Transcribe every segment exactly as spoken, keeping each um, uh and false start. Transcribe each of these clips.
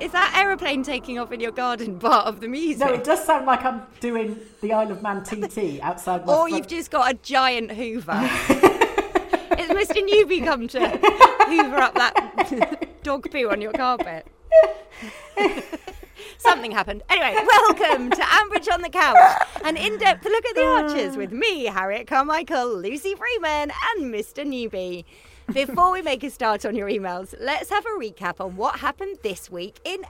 Is that aeroplane taking off in your garden part of the music? No, it does sound like I'm doing the Isle of Man T T outside my Or front. You've just got a giant Hoover. It's Mr Newby come to Hoover up that dog poo on your carpet. Something happened. Anyway, welcome to Ambridge on the Couch, an in-depth look at the Archers with me, Harriet Carmichael, Lucy Freeman and Mr Newby. Before we make a start on your emails, let's have a recap on what happened this week in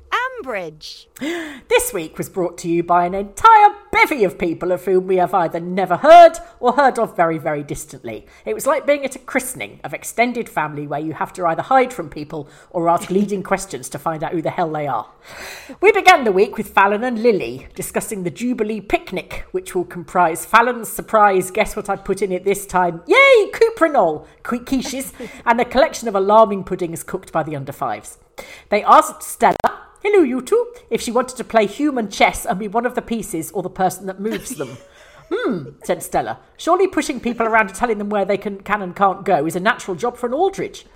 Ambridge. This week was brought to you by an entire bevy of people of whom we have either never heard or heard of very, very distantly. It was like being at a christening of extended family where you have to either hide from people or ask leading questions to find out who the hell they are. We began the week with Fallon and Lily discussing the Jubilee picnic, which will comprise Fallon's surprise, guess what I put in it this time? Yay, cuprinol, quiches. And a collection of alarming puddings cooked by the under fives. They asked Stella, hello you two, if she wanted to play human chess and be one of the pieces or the person that moves them. Hmm, said Stella. Surely pushing people around and telling them where they can, can and can't go is a natural job for an Aldridge.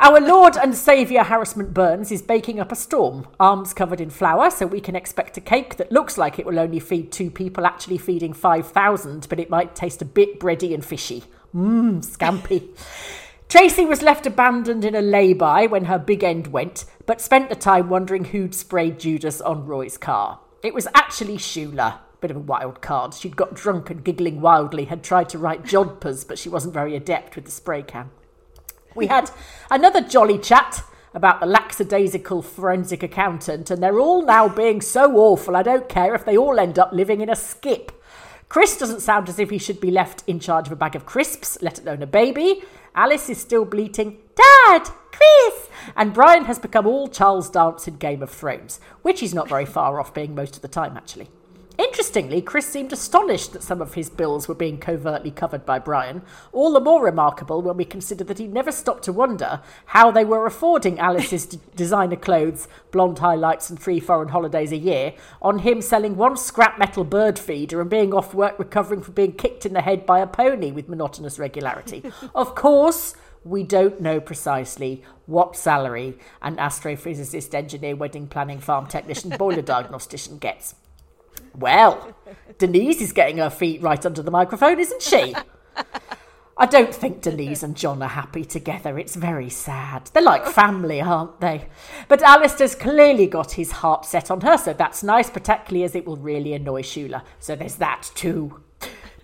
Our Lord and Saviour Harassment Burns is baking up a storm, arms covered in flour, so we can expect a cake that looks like it will only feed two people, actually feeding five thousand, but it might taste a bit bready and fishy. Mmm, scampi. Tracy was left abandoned in a lay-by when her big end went, but spent the time wondering who'd sprayed Judas on Roy's car. It was actually Shula. Bit of a wild card. She'd got drunk and giggling wildly, had tried to write jodhpurs, but she wasn't very adept with the spray can. We had another jolly chat about the lackadaisical forensic accountant, and they're all now being so awful, I don't care if they all end up living in a skip. Chris doesn't sound as if he should be left in charge of a bag of crisps, let alone a baby. Alice is still bleating, Dad, Chris! And Brian has become all Charles Dance in Game of Thrones, which he's not very far off being most of the time, actually. Interestingly, Chris seemed astonished that some of his bills were being covertly covered by Brian, all the more remarkable when we consider that he never stopped to wonder how they were affording Alice's d- designer clothes, blonde highlights and three foreign holidays a year, on him selling one scrap metal bird feeder and being off work recovering from being kicked in the head by a pony with monotonous regularity. Of course, we don't know precisely what salary an astrophysicist, engineer, wedding planning, farm technician, boiler diagnostician gets. Well, Denise is getting her feet right under the microphone, isn't she? I don't think Denise and John are happy together. It's very sad. They're like family, aren't they? But Alistair's clearly got his heart set on her, so that's nice, particularly as it will really annoy Shula. So there's that too.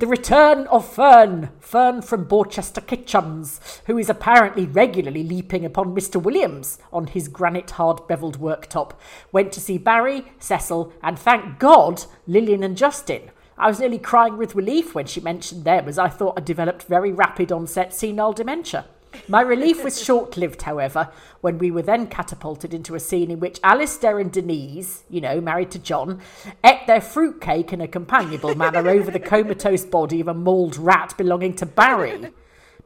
The return of Fern, Fern from Borchester Kitchens, who is apparently regularly leaping upon Mister Williams on his granite hard bevelled worktop, went to see Barry, Cecil and, thank God, Lillian and Justin. I was nearly crying with relief when she mentioned them as I thought I developed very rapid onset senile dementia. My relief was short-lived, however, when we were then catapulted into a scene in which Alistair and Denise, you know, married to John, ate their fruitcake in a companionable manner over the comatose body of a mauled rat belonging to Barry.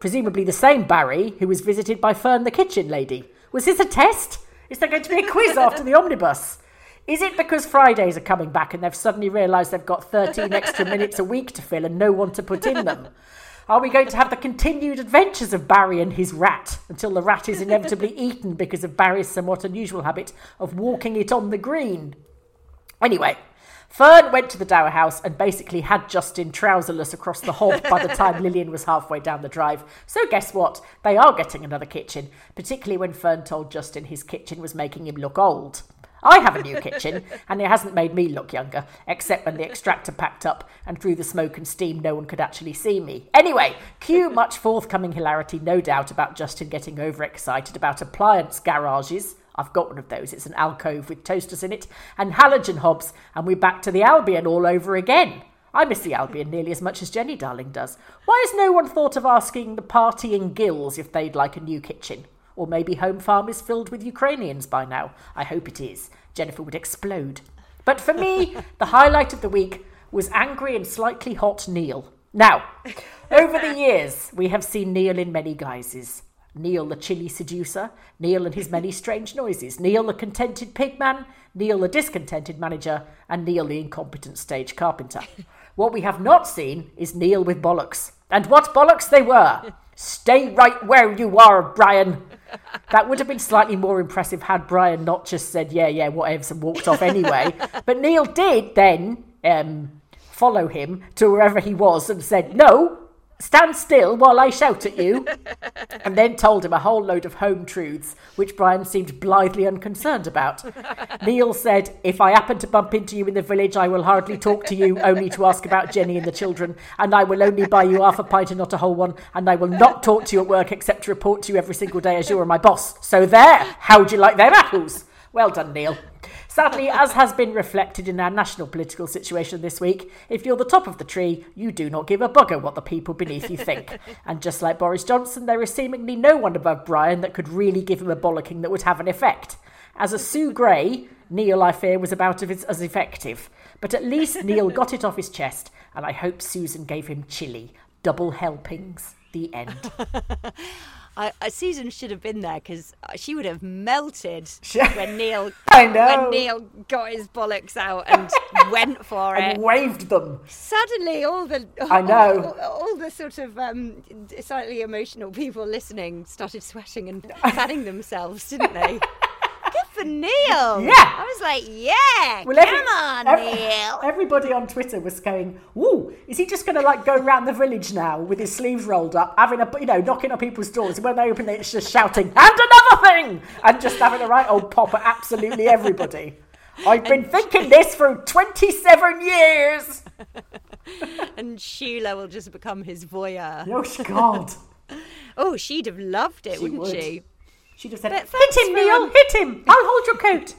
Presumably the same Barry who was visited by Fern the kitchen lady. Was this a test? Is there going to be a quiz after the omnibus? Is it because Fridays are coming back and they've suddenly realised they've got thirteen extra minutes a week to fill and no one to put in them? Are we going to have the continued adventures of Barry and his rat until the rat is inevitably eaten because of Barry's somewhat unusual habit of walking it on the green? Anyway, Fern went to the Dower house and basically had Justin trouserless across the hob by the time Lillian was halfway down the drive. So guess what? They are getting another kitchen, particularly when Fern told Justin his kitchen was making him look old. I have a new kitchen, and it hasn't made me look younger, except when the extractor packed up and through the smoke and steam no one could actually see me. Anyway, cue much forthcoming hilarity, no doubt, about Justin getting overexcited about appliance garages. I've got one of those, it's an alcove with toasters in it, and halogen hobs, and we're back to the Albion all over again. I miss the Albion nearly as much as Jenny darling does. Why has no one thought of asking the partying gills if they'd like a new kitchen? Or maybe Home Farm is filled with Ukrainians by now. I hope it is. Jennifer would explode. But for me, the highlight of the week was angry and slightly hot Neil. Now, over the years, we have seen Neil in many guises. Neil the chilly seducer, Neil and his many strange noises, Neil the contented pigman, Neil the discontented manager, and Neil the incompetent stage carpenter. What we have not seen is Neil with bollocks. And what bollocks they were! Stay right where you are, Brian! That would have been slightly more impressive had Brian not just said, yeah, yeah, whatevs, and walked off anyway. But Neil did then um, follow him to wherever he was and said, no, stand still while I shout at you, and then told him a whole load of home truths, which Brian seemed blithely unconcerned about. Neil said, if I happen to bump into you in the village, I will hardly talk to you, only to ask about Jenny and the children, and I will only buy you half a pint and not a whole one, and I will not talk to you at work except to report to you every single day as you are my boss. So there, how do you like them apples? Well done, Neil. Sadly, as has been reflected in our national political situation this week, if you're the top of the tree, you do not give a bugger what the people beneath you think. And just like Boris Johnson, there is seemingly no one above Brian that could really give him a bollocking that would have an effect. As a Sue Gray, Neil, I fear, was about as effective. But at least Neil got it off his chest, and I hope Susan gave him chilli. Double helpings. The end. I, I, Susan should have been there because she would have melted when Neil when Neil got his bollocks out and went for and it and waved them. Suddenly, all the all, I know all, all, all the sort of um, slightly emotional people listening started sweating and fanning themselves, didn't they? For Neil, yeah, I was like, yeah, well, come every, on, every, Neil. Everybody on Twitter was going, "Ooh, is he just going to like go around the village now with his sleeves rolled up, having a, you know, knocking on people's doors, and when they open it, it's just shouting and another thing, and just having a right old pop at absolutely everybody." I've been and thinking this for twenty-seven years, and Shula will just become his voyeur. Oh God! Oh, she'd have loved it, she wouldn't would. she? She'd have said, hit him, Neil, um... hit him. I'll hold your coat.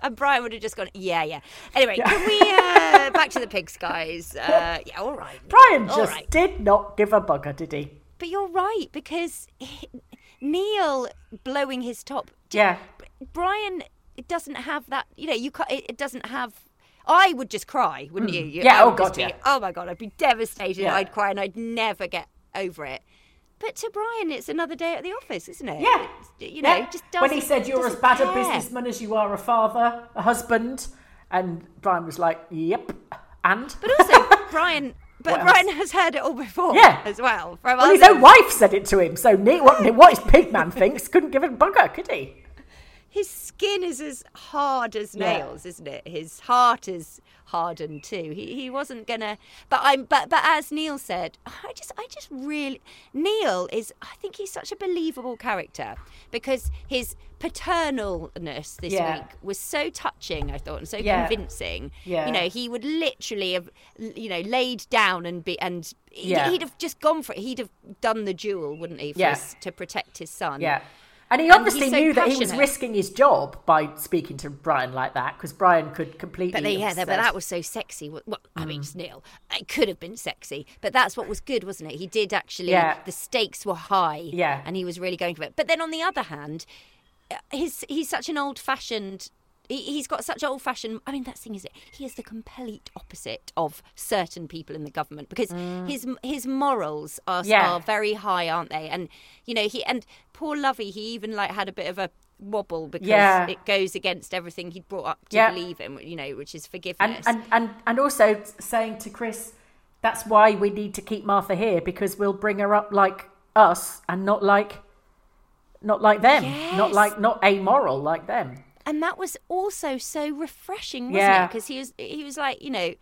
And Brian would have just gone, yeah, yeah. Anyway, yeah. Can we, uh, back to the pigsties. Uh, yeah, all right. Brian all just right. did not give a bugger, did he? But you're right, because he, Neil blowing his top. Yeah. Brian doesn't have that, you know, you can't, it doesn't have, I would just cry, wouldn't mm. you? Yeah, I oh, God, be, yeah. Oh, my God, I'd be devastated. Yeah. I'd cry and I'd never get over it. But to Brian, it's another day at the office, isn't it? Yeah. It, you know, yeah. just doesn't When he said, you're as bad care. a businessman as you are a father, a husband. And Brian was like, yep. And? But also, Brian but Brian has heard it all before yeah. as well. From well, others. His own wife said it to him. So what, what his pigman thinks couldn't give a bugger, could he? His skin is as hard as nails, yeah. isn't it? His heart is hardened too. He he wasn't gonna. But I'm. But but as Neil said, I just I just really Neil is. I think he's such a believable character because his paternalness this yeah. week was so touching. I thought and so yeah. convincing. Yeah. You know, he would literally have you know laid down and be and yeah. he'd have just gone for it. He'd have done the duel, wouldn't he? For yeah. his, to protect his son. Yeah. And he obviously and so knew passionate. that he was risking his job by speaking to Brian like that, because Brian could completely... But, they, yeah, but that was so sexy. Well, I mean, mm. Neil, it could have been sexy, but that's what was good, wasn't it? He did actually... Yeah. The stakes were high, yeah. and he was really going for it. But then on the other hand, he's, he's such an old-fashioned... He, he's got such old-fashioned... I mean, that thing is it. He is the complete opposite of certain people in the government, because mm. his his morals are, yeah. are very high, aren't they? And, you know, he... and. Poor Lovey, he even like had a bit of a wobble because yeah. it goes against everything he'd brought up to yeah. believe in, you know, which is forgiveness. And, and and and also saying to Chris, that's why we need to keep Martha here, because we'll bring her up like us and not like not like them. Yes. Not like not amoral like them. And that was also so refreshing, wasn't yeah. it? Because he was he was like, you know,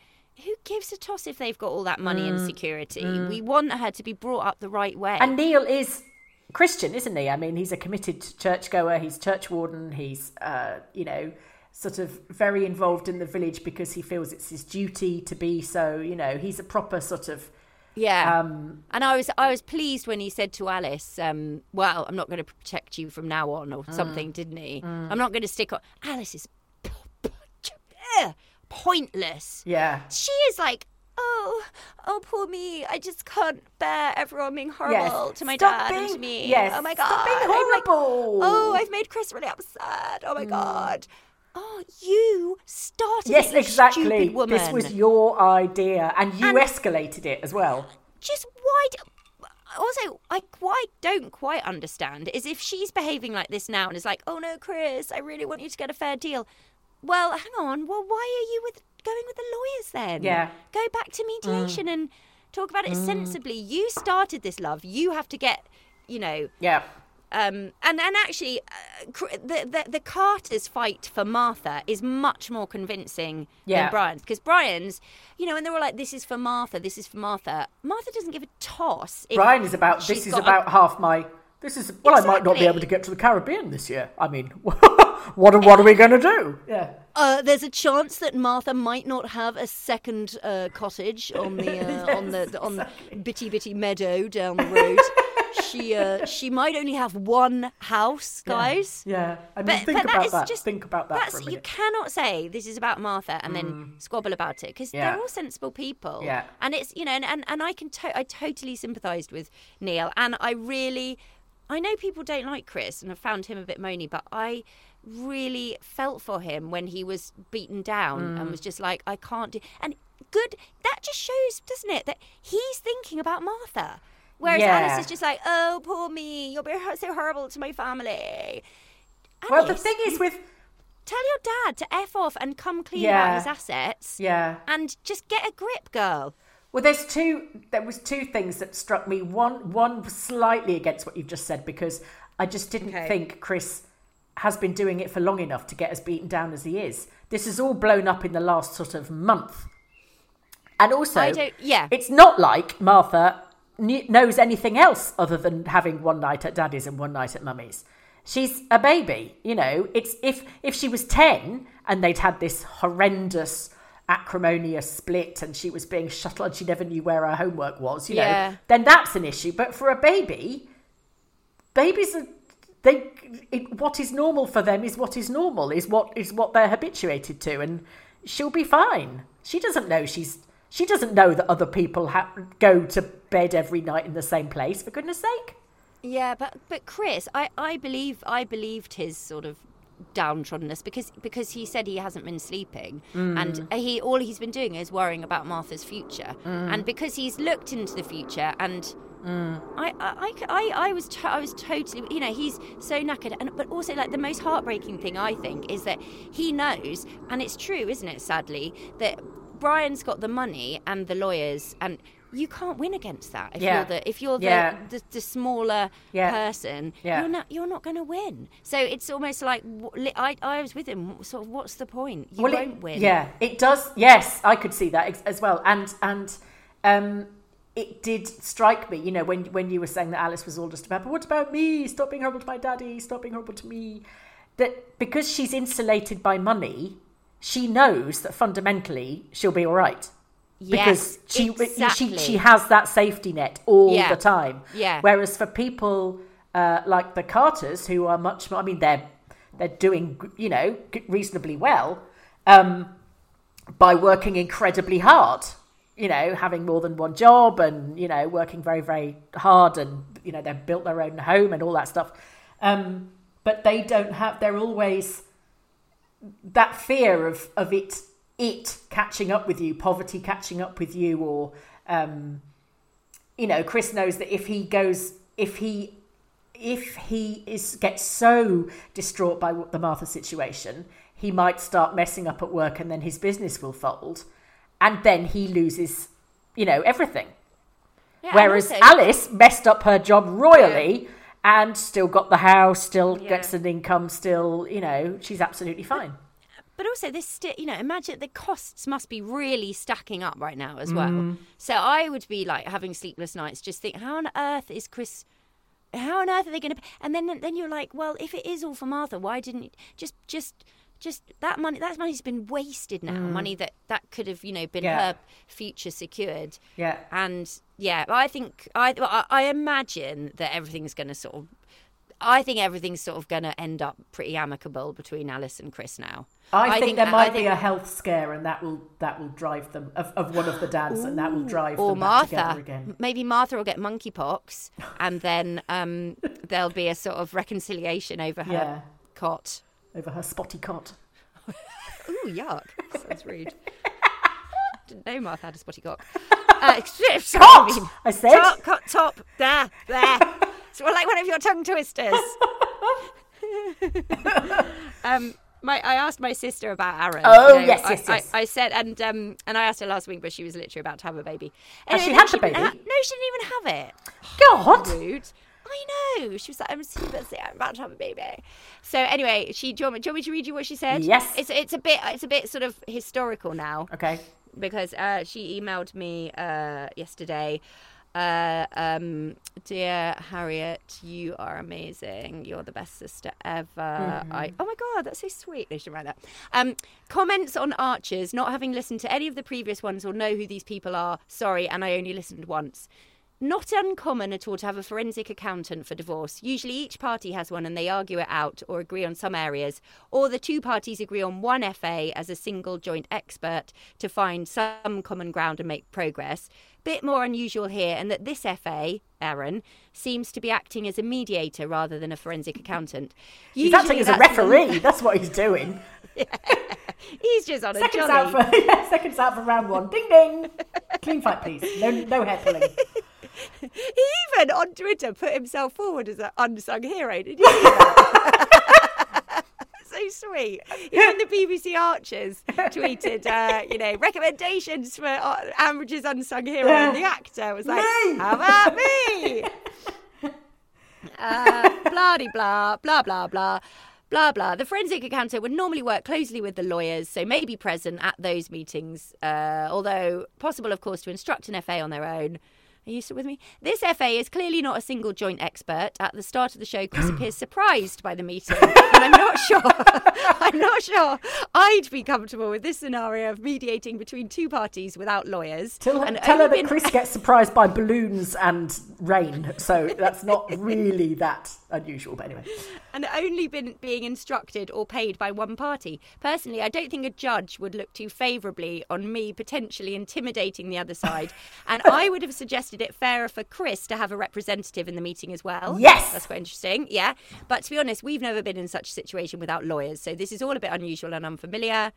who gives a toss if they've got all that money mm. and security? Mm. We want her to be brought up the right way. And Neil is Christian, isn't he? I mean, he's a committed churchgoer, he's church warden, he's, uh, you know, sort of very involved in the village because he feels it's his duty to be so. You know, he's a proper sort of... Yeah, um, and I was I was pleased when he said to Alice, um, well, I'm not going to protect you from now on, or mm, something, didn't he? Mm. I'm not going to stick on... Alice is pointless. Yeah. She is like... oh, oh, poor me. I just can't bear everyone being horrible yes. to my Stop dad being, and to me. Yes. Oh, my God. Stop being horrible. Like, oh, I've made Chris really upset. Oh, my mm. God. Oh, you started yes, it, exactly. you stupid woman. This was your idea. And you and escalated it as well. Just why... Do, also, I quite don't quite understand is if she's behaving like this now and is like, oh, no, Chris, I really want you to get a fair deal. Well, hang on. Well, why are you with... going with the lawyers then? Yeah. Go back to mediation mm. and talk about it mm. sensibly. You started this, love. You have to get, you know... Yeah. Um, and, and actually, uh, the, the the Carters' fight for Martha is much more convincing yeah. than Brian's. Because Brian's, you know, and they're all like, this is for Martha, this is for Martha. Martha doesn't give a toss. Brian is about, this is about a... half my... This is, well, exactly. I might not be able to get to the Caribbean this year. I mean, what, what are we going to do? Yeah. Uh, there's a chance that Martha might not have a second uh, cottage on the uh, yes, on the, the on exactly. bitty bitty meadow down the road. she uh, she might only have one house, guys. Yeah. yeah. I mean, but, think, but about that is that. Just, think about that. Think about that. You cannot say this is about Martha and mm. then squabble about it because yeah. they're all sensible people. Yeah. And it's you know and and, and I can to- I totally sympathised with Neil, and I really. I know people don't like Chris and have found him a bit moany, but I really felt for him when he was beaten down mm. and was just like, I can't do... And good, that just shows, doesn't it, that he's thinking about Martha. Whereas yeah. Alice is just like, oh, poor me, you're being so horrible to my family. Alice, well, the thing is with... Tell your dad to F off and come clean yeah. about his assets. Yeah. And just get a grip, girl. Well, there's two. There was two things that struck me. One, one slightly against what you've just said, because I just didn't okay. think Chris has been doing it for long enough to get as beaten down as he is. This has all blown up in the last sort of month, and also, I don't, yeah, it's not like Martha kn- knows anything else other than having one night at Daddy's and one night at Mummy's. She's a baby, you know. It's if if she was ten and they'd had this horrendous, acrimonious split and she was being shuttled and she never knew where her homework was, you know, yeah. then that's an issue. But for a baby, babies are, they it, what is normal for them is what is normal is what is what they're habituated to, and she'll be fine. She doesn't know she's she doesn't know that other people ha- go to bed every night in the same place, for goodness sake. Yeah, but but Chris, I I believe I believed his sort of downtroddenness because because he said he hasn't been sleeping mm. and he all he's been doing is worrying about Martha's future mm. and because he's looked into the future and mm. I, I, I, I was to, I was totally you know he's so knackered and but also like the most heartbreaking thing I think is that he knows, and it's true, isn't it, sadly, that Brian's got the money and the lawyers, and you can't win against that. If yeah. you're the if you're the yeah. the, the smaller yeah. person, yeah. you're not you're not going to win. So it's almost like I I was with him. Sort of, what's the point? You well, won't it, win. Yeah, it does. Yes, I could see that as well. And and um, it did strike me. You know, when when you were saying that Alice was all just about, but what about me? Stop being horrible to my daddy. Stop being horrible to me. That because she's insulated by money, she knows that fundamentally she'll be all right. Because yes, she, exactly. she she has that safety net all yeah. the time. Yeah. Whereas for people uh, like the Carters, who are much more, I mean, they're they're doing, you know, reasonably well um, by working incredibly hard, you know, having more than one job and, you know, working very, very hard and, you know, they've built their own home and all that stuff. Um, but they don't have, they're always that fear of, of it. It catching up with you, poverty catching up with you, or, um, you know, Chris knows that if he goes, if he, if he is gets so distraught by the Martha situation, he might start messing up at work, and then his business will fold, and then he loses, you know, everything. Yeah, whereas also- Alice messed up her job royally. Yeah. And still got the house, still yeah. gets an income, still, you know, she's absolutely fine. But also this, sti- you know, imagine the costs must be really stacking up right now as well. Mm. So I would be like having sleepless nights, just think, how on earth is Chris, how on earth are they going to, and then then you're like, well, if it is all for Martha, why didn't you just, just just that money, that money's been wasted now. Mm. Money that, that could have, you know, been yeah. her future secured. Yeah. And yeah, I think, I, I imagine that everything's going to sort of, I think everything's sort of going to end up pretty amicable between Alice and Chris now. I, I think, think there that, might think... be a health scare, and that will that will drive them of, of one of the dads, Ooh, and that will drive or them Martha. Back together again. Maybe Martha will get monkeypox, and then um, there'll be a sort of reconciliation over her yeah. cot, over her spotty cot. Ooh, yuck! Sounds rude. Didn't know Martha had a spotty cock. Uh, top, I said. Top, cot, top, there, there. It's like one of your tongue twisters. um, my, I asked my sister about Aaron. Oh, you know, yes, I, yes, yes. I, I said, and um, and I asked her last week, but she was literally about to have a baby. And she had the baby? Ha- no, she didn't even have it. God. Rude. I know. She was like, I'm super sick. I'm about to have a baby. So anyway, she. Do you want me, do you want me to read you what she said? Yes. It's it's a bit it's a bit sort of historical now. Okay. Because uh, she emailed me uh, yesterday. Uh, um, dear Harriet, you are amazing. You're the best sister ever. Mm-hmm. I oh my god, that's so sweet. They should write that. Um, comments on Archers. Not having listened to any of the previous ones or know who these people are. Sorry, and I only listened once. Not uncommon at all to have a forensic accountant for divorce. Usually each party has one and they argue it out or agree on some areas, or the two parties agree on one F A as a single joint expert to find some common ground and make progress. Bit more unusual here, and that this F A, Aaron, seems to be acting as a mediator rather than a forensic accountant. Usually he's acting as a referee. That's what he's doing. Yeah. He's just on seconds a jolly. Out for, yeah, seconds out for round one. Ding, ding. Clean fight, please. No, no hair pulling. He even on Twitter put himself forward as an unsung hero. Did you see that? So sweet. Even the B B C Archers tweeted, uh, you know, recommendations for Ambridge's unsung hero, yeah. and the actor was like, me. How about me? uh, blah de blah, blah blah blah. Blah, blah. The forensic accountant would normally work closely with the lawyers, so may be present at those meetings, uh, although possible, of course, to instruct an F A on their own. Are you still with me? This F A is clearly not a single joint expert. At the start of the show, Chris appears surprised by the meeting. And I'm not sure. I'm not sure I'd be comfortable with this scenario of mediating between two parties without lawyers. Tell, and tell her that been... Chris gets surprised by balloons and rain. So that's not really that unusual. But anyway. And only been being instructed or paid by one party. Personally, I don't think a judge would look too favourably on me potentially intimidating the other side. And I would have suggested it fairer for Chris to have a representative in the meeting as well. Yes, that's quite interesting. Yeah, but to be honest, we've never been in such a situation without lawyers, so this is all a bit unusual and unfamiliar.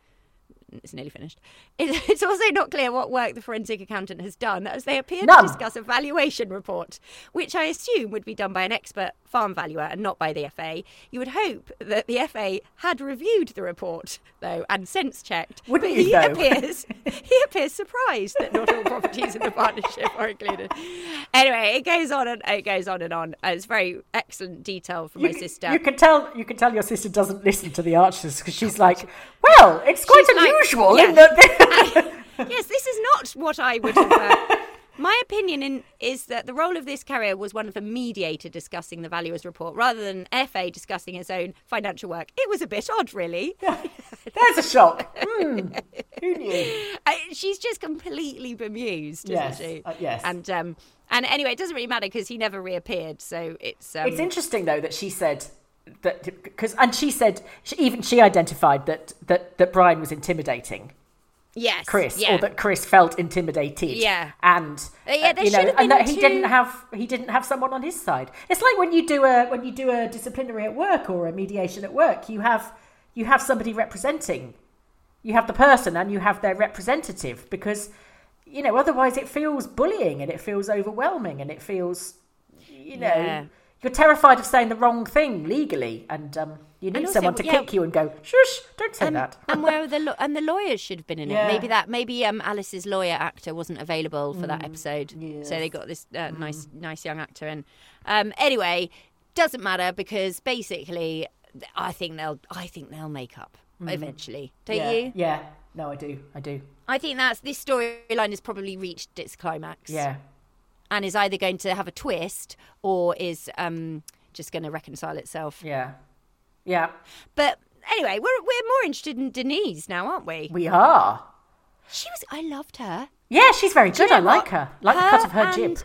It's nearly finished. It's also not clear what work the forensic accountant has done, as they appear None. to discuss a valuation report, which I assume would be done by an expert farm valuer and not by the F A. You would hope that the F A had reviewed the report, though, and since checked. Wouldn't but you, he though? appears he appears surprised that not all properties in the partnership are included. Anyway, it goes on and it goes on and on. It's very excellent detail from you, my sister. You can tell you can tell your sister doesn't listen to the Archers, because she's like, well, it's quite she's unusual. Like, usual, yes. The- yes, this is not what I would have. Uh, my opinion in, is that the role of this carrier was one of a mediator discussing the valuer's report rather than F A discussing his own financial work. It was a bit odd, really. Yeah. There's a shock. Mm. Who knew? Uh, she's just completely bemused, yes. isn't she? Uh, yes. And um, and anyway, it doesn't really matter because he never reappeared. So it's um... it's interesting though that she said. That because and she said she, even she identified that that that Brian was intimidating. Yes, Chris, yeah. or that Chris felt intimidated. Yeah, and uh, yeah, there uh, you know, and that two... he didn't have he didn't have someone on his side. It's like when you do a when you do a disciplinary at work or a mediation at work, you have you have somebody representing, you have the person and you have their representative, because you know otherwise it feels bullying and it feels overwhelming and it feels you know. Yeah. You're terrified of saying the wrong thing legally, and um, you need and also, someone to yeah. kick you and go, shush, don't say um, that. And where the lo- and the lawyers should have been in yeah. it. Maybe that maybe um, Alice's lawyer actor wasn't available for mm. that episode, yes. so they got this uh, mm. nice nice young actor in. Um, anyway, doesn't matter because basically, I think they'll I think they'll make up mm. eventually. Don't yeah. you? Yeah. No, I do. I do. I think that's this storyline has probably reached its climax. Yeah. And is either going to have a twist or is um, just going to reconcile itself. Yeah. Yeah. But anyway, we're we're more interested in Denise now, aren't we? We are. She was... I loved her. Yeah, she's very good. You know I like what? her. I like her the cut of her jib.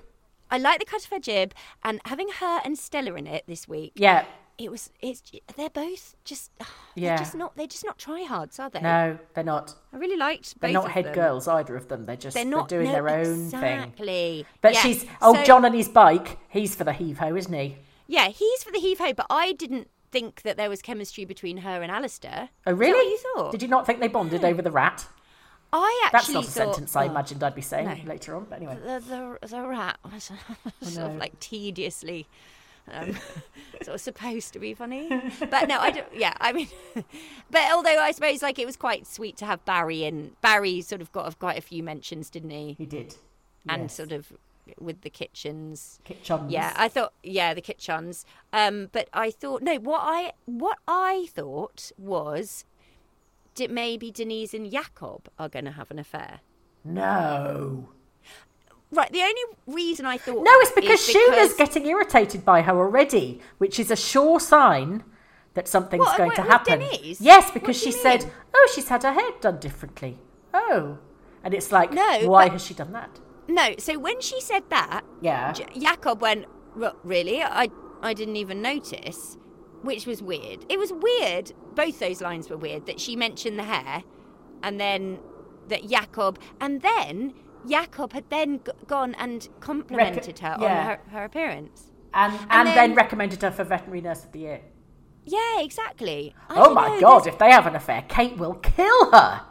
I like the cut of her jib. And having her and Stella in it this week... Yeah. It was... It's. They're both just... Yeah. They're just not, they're just not tryhards, are they? No, they're not. I really liked both They're not of head them. girls, either of them. They're just... They're, not, they're doing no, their own exactly. thing. Exactly. But yeah. she's... Oh, so, John and his bike. He's for the heave-ho, isn't he? Yeah, he's for the heave-ho, but I didn't think that there was chemistry between her and Alistair. Oh, really? Is that what you thought? Did you not think they bonded no. over the rat? I actually That's not a thought, sentence I oh, imagined I'd be saying no. later on, but anyway. The, the, the rat was sort oh, no. of like tediously um, sort of supposed to be funny. But no, I don't, yeah, I mean, but although I suppose like it was quite sweet to have Barry in. Barry sort of got quite a few mentions, didn't he? He did. And yes. sort of with the kitchens. Kitchens. Yeah, I thought, yeah, the kitchens. Um, but I thought, no, what I what I thought was... maybe Denise and Jacob are going to have an affair. No. Right, the only reason I thought... No, it's because Shula's because... getting irritated by her already, which is a sure sign that something's what, going what, to happen. Denise? Yes, because she mean? said, oh, she's had her hair done differently. Oh. And it's like, no, why but... has she done that? No, so when she said that, yeah. J- Jacob went, really? I, I didn't even notice... Which was weird. It was weird. Both those lines were weird. That she mentioned the hair, and then that Jacob, and then Jacob had then g- gone and complimented Rec- her yeah. on her, her appearance, and and, and then, then recommended her for Veterinary Nurse of the Year. Yeah, exactly. I oh my know, God! There's... If they have an affair, Kate will kill her.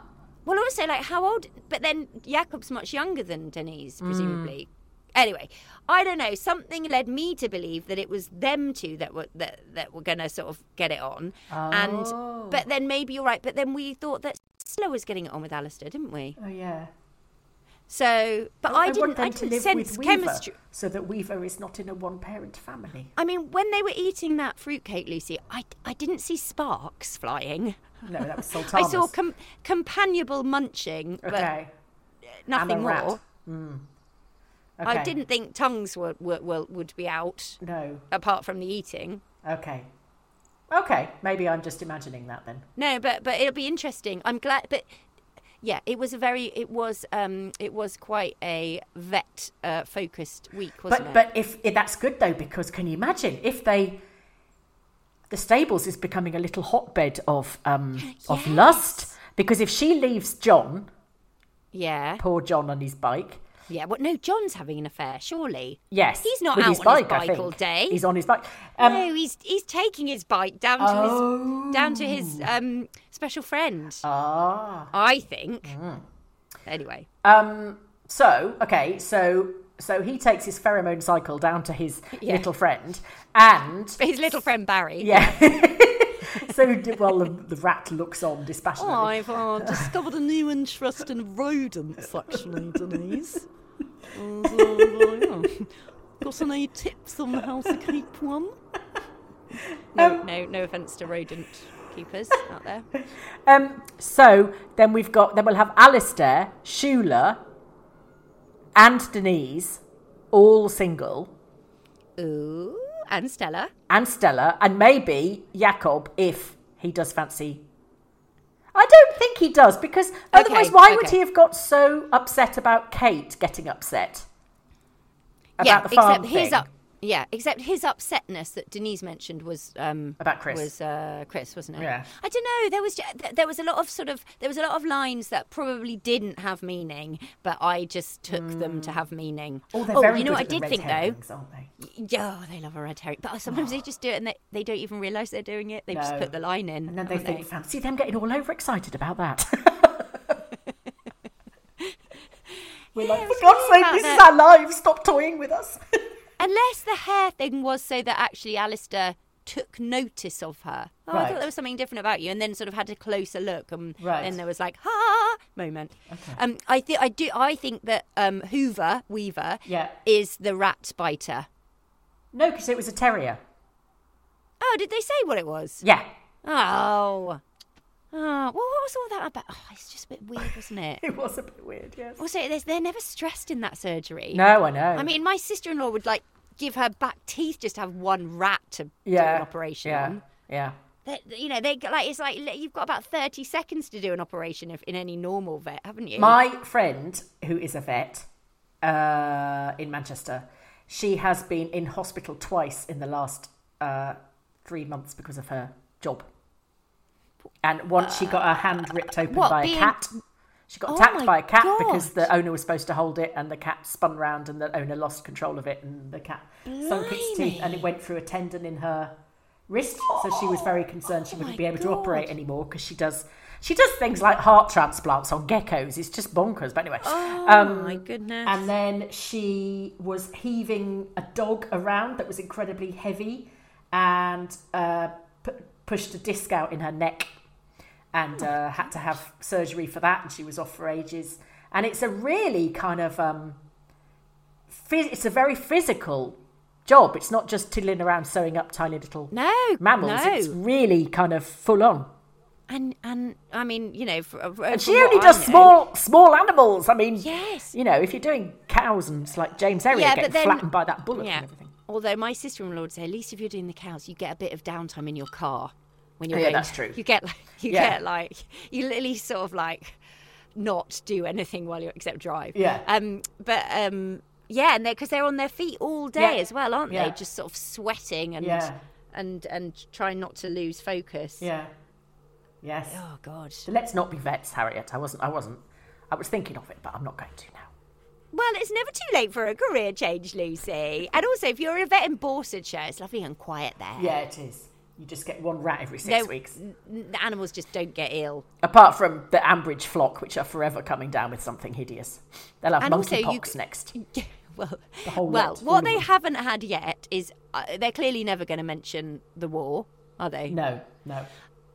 Well, also like how old? But then Jacob's much younger than Denise, presumably. Mm. Anyway, I don't know. Something led me to believe that it was them two that were that, that were going to sort of get it on. Oh. And but then maybe you're right. But then we thought that Isla was getting it on with Alistair, didn't we? Oh yeah. So, but I, I didn't. I didn't sense chemistry. So that Weaver is not in a one-parent family. I mean, when they were eating that fruitcake, Lucy, I, I didn't see sparks flying. No, that was Sultanas. I saw com- companionable munching, but okay. nothing more. Mm. Okay. I didn't think tongues were, were, were, would be out. No. Apart from the eating. Okay. Okay. Maybe I'm just imagining that then. No, but but it'll be interesting. I'm glad. But yeah, it was a very. It was um. It was quite a vet uh, focused week, wasn't but, it? But if, if that's good though, because can you imagine if they, the stables is becoming a little hotbed of um yes. of lust, because if she leaves John, yeah, poor John on his bike. Yeah, well, no, John's having an affair, surely. Yes. He's not out his on bike, his bike all day. He's on his bike. Um, no, he's he's taking his bike down to oh. his down to his um, special friend. Ah. I think. Mm. Anyway. Um. So, okay, so so he takes his pheromone cycle down to his yeah. little friend and... His little friend, Barry. Yeah. So, well, the, the rat looks on dispassionately. Oh, I've uh, discovered a new interest in rodents, actually, Denise. And, uh, yeah. Got any tips on how to keep one? No, um, no, no offence to rodent keepers out there. Um, so then we've got, then we'll have Alistair, Shula, and Denise, all single. Ooh. And Stella. And Stella. And maybe Jacob, if he does fancy. I don't think he does, because okay, otherwise why okay. would he have got so upset about Kate getting upset? About yeah, the farm except thing. His up, yeah, except his upsetness that Denise mentioned was... Um, about Chris. Was uh, Chris, wasn't it? Yeah. I don't know. There was there was a lot of sort of... There was a lot of lines that probably didn't have meaning, but I just took mm. them to have meaning. Oh, they're oh, very you know what I did think, herrings, though? Aren't they? Yeah, oh, they love a red herring. But sometimes oh. they just do it and they, they don't even realise they're doing it. They no. just put the line in. And then they think, they? fancy them getting all overexcited about that. We're yeah, like, for God's sake, this that. is our lives. Stop toying with us. Unless the hair thing was so that actually Alistair took notice of her. Oh, right. I thought there was something different about you. And then sort of had a closer look. And then right. there was like, ha, moment. Okay. Um, I, th- I, do, I think that um, Hoover, Weaver, yeah. is the rat biter. No, because it was a terrier. Oh, did they say what it was? Yeah. Oh. Oh, well, what was all that about? Oh, it's just a bit weird, wasn't it? It was a bit weird, yes. Also, they're never stressed in that surgery. No, I know. I mean, my sister-in-law would, like, give her back teeth just to have one rat to yeah. do an operation yeah. on. Yeah, yeah. That, you know, they like it's like you've got about thirty seconds to do an operation if, in any normal vet, haven't you? My friend, who is a vet uh, in Manchester, she has been in hospital twice in the last uh, three months because of her job. And once uh, she got her hand ripped open what, by being... a cat. She got oh attacked by a cat God. because the owner was supposed to hold it, and the cat spun round, and the owner lost control of it, and the cat Blimey. sunk its teeth, and it went through a tendon in her wrist, so she was very concerned she wouldn't oh be able God. to operate anymore, because she does she does things like heart transplants on geckos. It's just bonkers. But anyway, oh um, my goodness! And then she was heaving a dog around that was incredibly heavy, and uh, p- pushed a disc out in her neck, and uh, had to have surgery for that, and she was off for ages. And it's a really kind of um, phys- it's a very physical job. It's not just tiddling around sewing up tiny little no, mammals. No. It's really kind of full on. And and I mean, you know, for, for, and she only does know, small small animals. I mean, yes, you know, if you're doing cows and it's like James Herriot yeah, getting then, flattened by that bullet yeah. and everything. Although my sister-in-law would say, at least if you're doing the cows, you get a bit of downtime in your car. When you're oh, yeah, going, that's true. You get like you yeah. get like you literally sort of like not do anything while you're except drive. Yeah. Um. But um. Yeah, and they're because they're on their feet all day yeah. as well, aren't yeah. they? Just sort of sweating and yeah. and and trying not to lose focus. Yeah. Yes. Oh God. So let's not be vets, Harriet. I wasn't. I wasn't. I was thinking of it, but I'm not going to now. Well, it's never too late for a career change, Lucy. And also, if you're a vet in Borchester, it's lovely and quiet there. Yeah, it is. You just get one rat every six no, weeks. The animals just don't get ill. Apart from the Ambridge flock, which are forever coming down with something hideous. They'll have monkeypox next. Well, the whole well lot, what they them. haven't had yet is uh, they're clearly never going to mention the war, are they? No, no.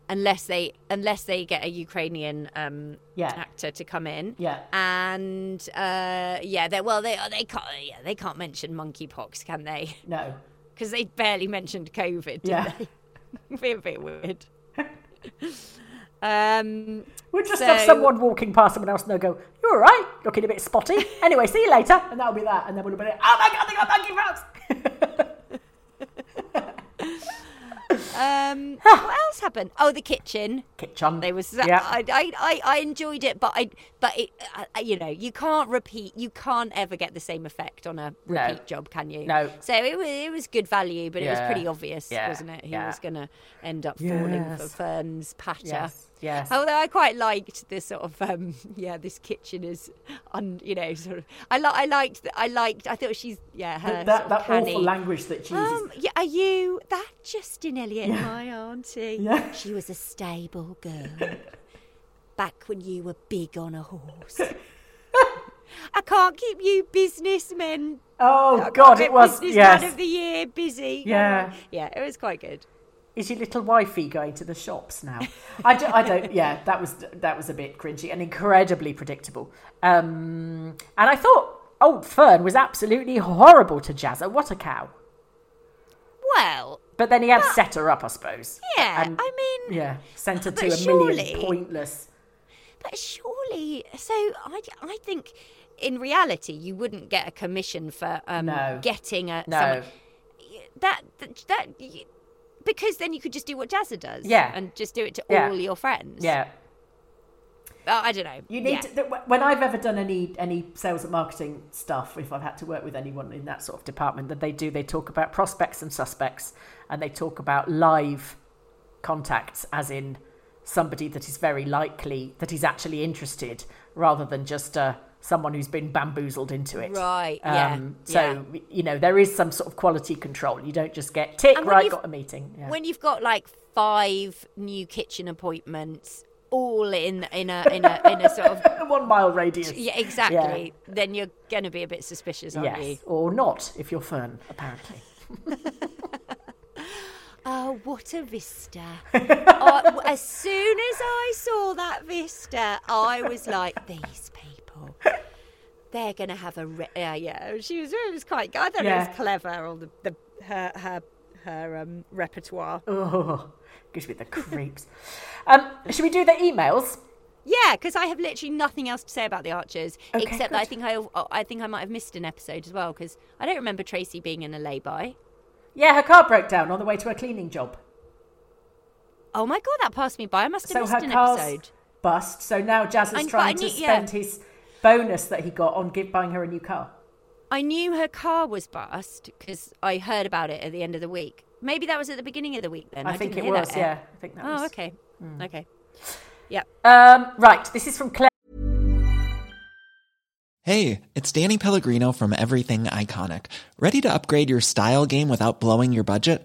Unless they unless they get a Ukrainian um, yeah. actor to come in, yeah, and uh, yeah, they well they they can't yeah, they can't mention monkeypox, can they? No, because they barely mentioned COVID, did yeah. they? It'd be a bit weird. um, we'll just so... have someone walking past someone else and they'll go, "You're all right, looking a bit spotty. Anyway, see you later." And that'll be that. And then we'll be like, "Oh my God, they got monkeypox." um, what else happened? Oh, the kitchen. Kitchen. There was. Yeah. I, I, I enjoyed it, but I, but it, I, you know, you can't repeat. You can't ever get the same effect on a repeat no. job, can you? No. So it was, it was good value, but yeah. it was pretty obvious, yeah. wasn't it? He yeah. was going to end up falling yes. for Fern's patter. Yes. Yes. Although I quite liked this sort of, um, yeah, this kitchen is, un, you know, sort of. I li- I liked. I liked. I thought she's, yeah, her that, sort of that canny. awful language that she uses. Um, yeah, are you that Justin Elliot, yeah. my auntie? Yeah. She was a stable girl back when you were big on a horse. I can't keep you businessmen. Oh God, it was yes. Man of the year, busy. Yeah, yeah, it was quite good. Is your little wifey going to the shops now? I don't, I don't, yeah, that was that was a bit cringy and incredibly predictable. Um, and I thought old Fern was absolutely horrible to Jazza. What a cow. Well. But then he had but, set her up, I suppose. Yeah, and, I mean. Yeah, sent her to a surely, million pointless. But surely, so I, I think in reality you wouldn't get a commission for um, no. getting a... No. Someone, that... that, that because then you could just do what Jazza does. Yeah. And just do it to yeah. all your friends. Yeah. Oh, I don't know. You need yeah. to, when I've ever done any any sales and marketing stuff, if I've had to work with anyone in that sort of department, that they do, they talk about prospects and suspects, and they talk about live contacts, as in somebody that is very likely, that is actually interested, rather than just uh, someone who's been bamboozled into it. Right, um, yeah. So, yeah. you know, there is some sort of quality control. You don't just get, tick, right, got a meeting. Yeah. When you've got like five new kitchen appointments... all in in a in a in a sort of one mile radius. Yeah, exactly. Yeah. Then you're going to be a bit suspicious, aren't yes. you? Or not, if you're Fern, apparently. Oh, what a vista! I, as soon as I saw that vista, I was like, these people. They're going to have a re- yeah yeah. She was it was quite. I thought yeah. it was clever. All the, the her her her um, repertoire. Oh. Gives me the creeps. Um, should we do the emails? Yeah, because I have literally nothing else to say about the Archers, okay, except good. that I think I, I think I might have missed an episode as well, because I don't remember Tracy being in a lay-by. Yeah, her car broke down on the way to her cleaning job. Oh my God, that passed me by. I must have so missed an episode. Bust. So now Jazz is I, trying knew, to spend yeah. his bonus that he got on give, buying her a new car. I knew her car was bust because I heard about it at the end of the week. Maybe that was at the beginning of the week then. I, I think didn't it hear was, that yeah. I think that oh, was. Oh, okay. Mm. Okay. Yeah. Um, right. This is from Claire. Hey, it's Danny Pellegrino from Everything Iconic. Ready to upgrade your style game without blowing your budget?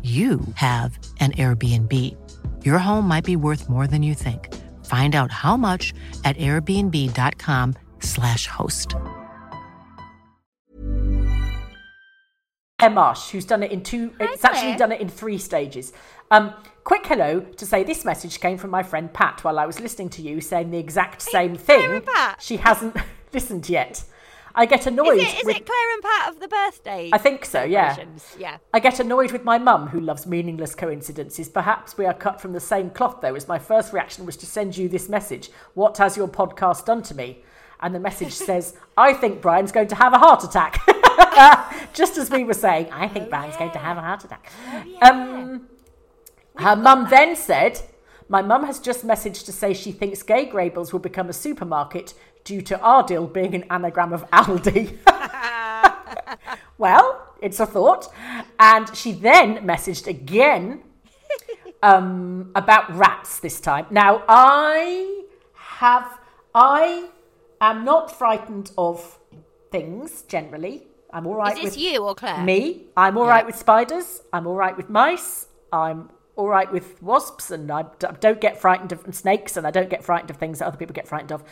you have an Airbnb. Your home might be worth more than you think. Find out how much at airbnb.com slash host. Marsh, who's done it in two, Hi it's there. actually done it in three stages. Um, quick hello to say this message came from my friend Pat while I was listening to you saying the exact same it's thing. Pat. She hasn't listened yet. I get annoyed. Is, it, is with... it Claire and Pat of the birthday? I think so, yeah. yeah. I get annoyed with my mum, who loves meaningless coincidences. Perhaps we are cut from the same cloth, though, as my first reaction was to send you this message. What has your podcast done to me? And the message says, I think Brian's going to have a heart attack. Just as we were saying, I think oh, Brian's yeah. going to have a heart attack. Oh, yeah. um, her mum then said, my mum has just messaged to say she thinks Gay Grables will become a supermarket due to Ardil being an anagram of Aldi. Well, it's a thought. And she then messaged again um, about rats this time. Now, I have, I am not frightened of things generally. I'm all right with... Is this you or Claire? Me. I'm all yeah. right with spiders. I'm all right with mice. I'm all right with wasps, and I don't get frightened of snakes, and I don't get frightened of things that other people get frightened of.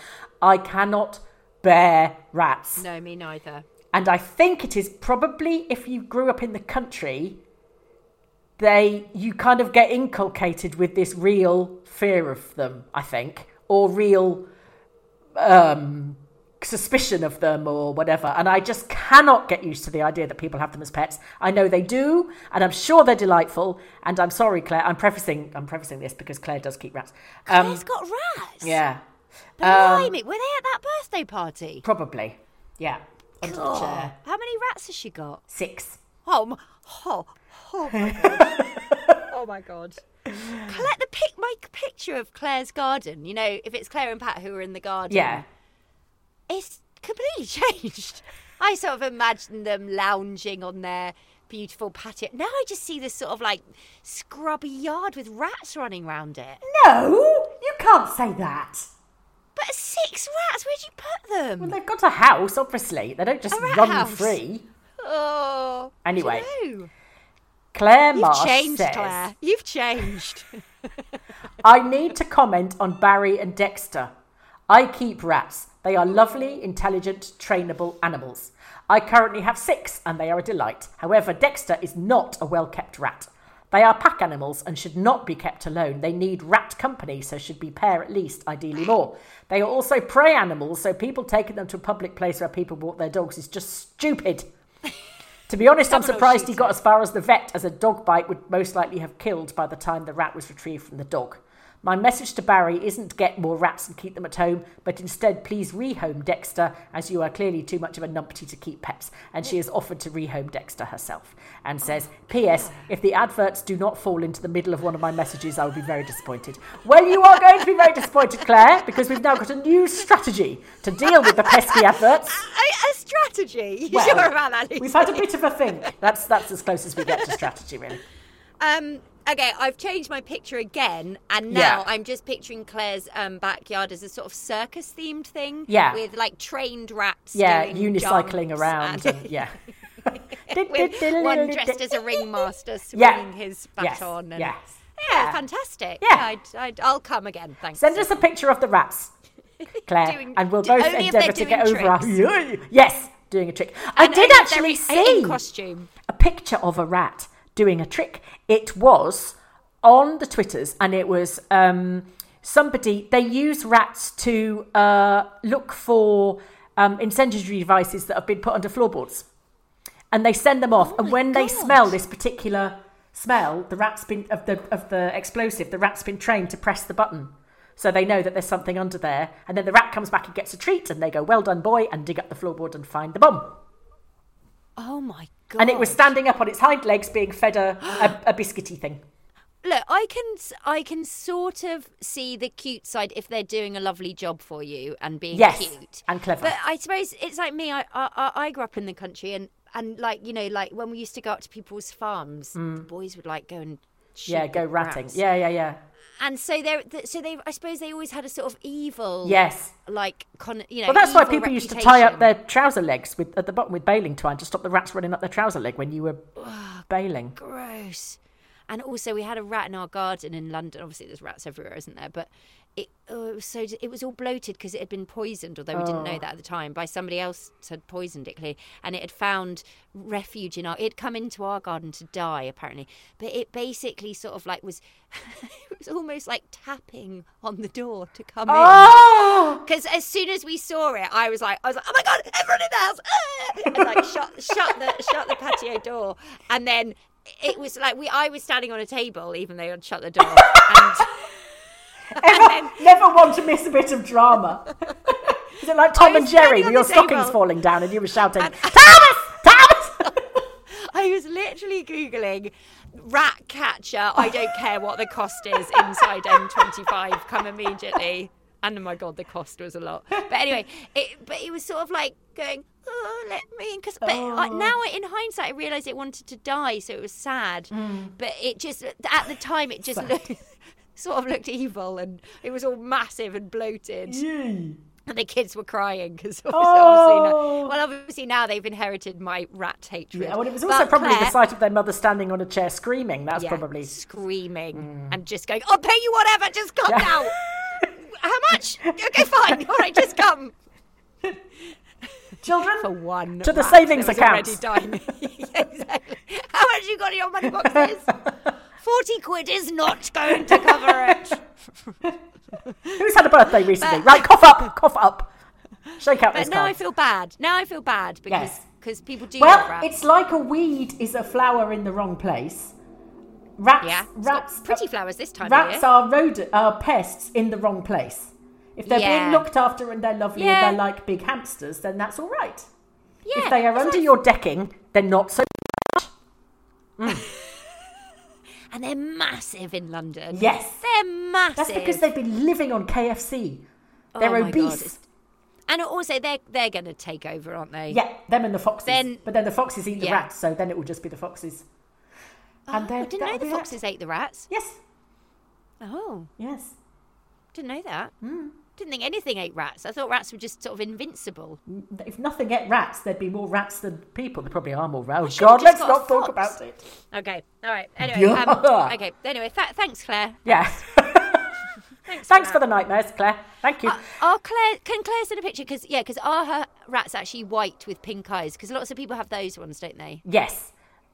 I cannot bear rats. No, me neither. And I think it is probably if you grew up in the country, they you kind of get inculcated with this real fear of them, I think, or real um, suspicion of them or whatever. And I just cannot get used to the idea that people have them as pets. I know they do, and I'm sure they're delightful. And I'm sorry, Claire, I'm prefacing I'm prefacing this because Claire does keep rats. Um, Claire's got rats? Yeah. Blimey, um, were they at that birthday party? Probably, yeah. Under the chair. How many rats has she got? Six. Oh my, oh, oh my God. Oh my God. Collect the pic, my picture of Claire's garden. You know, if it's Claire and Pat who are in the garden. Yeah. It's completely changed. I sort of imagined them lounging on their beautiful patio. Now I just see this sort of like scrubby yard with rats running round it. No, you can't say that. But six rats, where'd you put them? Well, they've got a house, obviously. They don't just run house. free. Oh. Anyway, no. Claire Marsh You've changed, says, Claire. You've changed. I need to comment on Barry and Dexter. I keep rats. They are lovely, intelligent, trainable animals. I currently have six and they are a delight. However, Dexter is not a well-kept rat. They are pack animals and should not be kept alone. They need rat company, so should be pair at least, ideally more. They are also prey animals, so people taking them to a public place where people walk their dogs is just stupid. To be honest, I'm surprised he got as far as the vet, as a dog bite would most likely have killed by the time the rat was retrieved from the dog. My message to Barry isn't get more rats and keep them at home, but instead please rehome Dexter, as you are clearly too much of a numpty to keep pets. And she has offered to rehome Dexter herself and says, P S if the adverts do not fall into the middle of one of my messages, I will be very disappointed. Well, you are going to be very disappointed, Claire, because we've now got a new strategy to deal with the pesky adverts. A, a strategy? Well, sure about that, Lucy? We've had a bit of a think. That's, that's as close as we get to strategy, really. Um, Okay, I've changed my picture again, and now yeah. I'm just picturing Claire's um, backyard as a sort of circus-themed thing. Yeah. With, like, trained rats yeah, doing unicycling around. And, and, yeah. With one dressed as a ringmaster swinging yeah. his baton. Yes. And, yes. Yeah, yeah, fantastic. Yeah. yeah I'd, I'd, I'll come again, thanks. Send us a picture of the rats, Claire, doing, and we'll both endeavour to get tricks. Over us. Yes, doing a trick. And I did actually see in costume. a picture of a rat doing a trick. It was on the Twitters, and it was um, somebody, they use rats to uh, look for um, incendiary devices that have been put under floorboards. And they send them off. Oh, and when God. they smell this particular smell, the rat's been, of the of the explosive, the rat's been trained to press the button. So they know that there's something under there. And then the rat comes back and gets a treat, and they go, well done, boy, and dig up the floorboard and find the bomb. Oh, my God. And it was standing up on its hind legs being fed a, a, a biscuity thing. Look, I can I can sort of see the cute side if they're doing a lovely job for you and being yes, cute. and clever. But I suppose it's like me. I I, I grew up in the country, and, and like, you know, like when we used to go up to people's farms, mm. the boys would, like, go and shoot Yeah, go ratting. Rats. Yeah, yeah, yeah. And so they, so they, I suppose they always had a sort of evil, yes, like, con, you know. Well, that's why people reputation. used to tie up their trouser legs with at the bottom with baling twine to stop the rats running up their trouser leg when you were oh, baling. Gross. And also, we had a rat in our garden in London. Obviously, there's rats everywhere, isn't there? But it, oh, it was so it was all bloated because it had been poisoned, although we oh. didn't know that at the time. By somebody else had poisoned it clearly, and it had found refuge in our. It had come into our garden to die, apparently. But it basically sort of like was, it was almost like tapping on the door to come oh. in. Because as soon as we saw it, I was like, I was like, oh my God, everyone in the house! Ah! And like shut, shut the, shut the patio door, and then. It was like we. I was standing on a table, even though I'd shut the door. And, Ever, and then, never want to miss a bit of drama. Is it like Tom and Jerry, with your stockings falling down, and you were shouting, and, "Thomas, Thomas!" I was literally googling "rat catcher." I don't care what the cost is inside M twenty-five. Come immediately. And oh my God, the cost was a lot. But anyway, it, but it was sort of like going, oh, let me in. Cause, but oh. I, now in hindsight, I realised it wanted to die, so it was sad. Mm. But it just, at the time, it just looked, sort of looked evil, and it was all massive and bloated. Yay. And the kids were crying because obviously, oh. obviously, well, obviously now they've inherited my rat hatred. Yeah, well, it was also but probably Claire, the sight of their mother standing on a chair screaming. That's yeah, probably screaming mm. and just going, I'll pay you whatever, just come yeah. now. How much? Okay, fine. All right, just come. Children, for one to the savings account. Dying. Exactly. How much you got in your money boxes? Forty quid is not going to cover it. Who's had a birthday recently? But, right, cough up, cough up. Shake out. But this now card. I feel bad. Now I feel bad because because yes. people do. Well, rats. It's like a weed is a flower in the wrong place. Rats, yeah, rats, pretty flowers this time. Rats of year. are rodent, are pests in the wrong place. If they're yeah. being looked after and they're lovely yeah. and they're like big hamsters, then that's all right. Yeah, if they are under like... your decking, they're not so much. Mm. And they're massive in London. Yes, they're massive. That's because they've been living on K F C. They're oh obese. And also, they're, they're going to take over, aren't they? Yeah, them and the foxes. Then... But then the foxes eat the yeah. rats, so then it will just be the foxes. And oh, I didn't know the foxes ate the rats. Yes. Oh. Yes. Didn't know that. Mm. Didn't think anything ate rats. I thought rats were just sort of invincible. If nothing ate rats, the''d be more rats than people. There probably are more rats. Oh, God, let's not talk about it. Okay. All right. Anyway. Yeah. Um, okay. Anyway, fa- thanks, Claire. Yes. Yeah. Thanks, Thanks for, for the nightmares, Claire. Thank you. Are, are Claire, can Claire send a picture? Because yeah, because are her rats actually white with pink eyes? Because lots of people have those ones, don't they? Yes.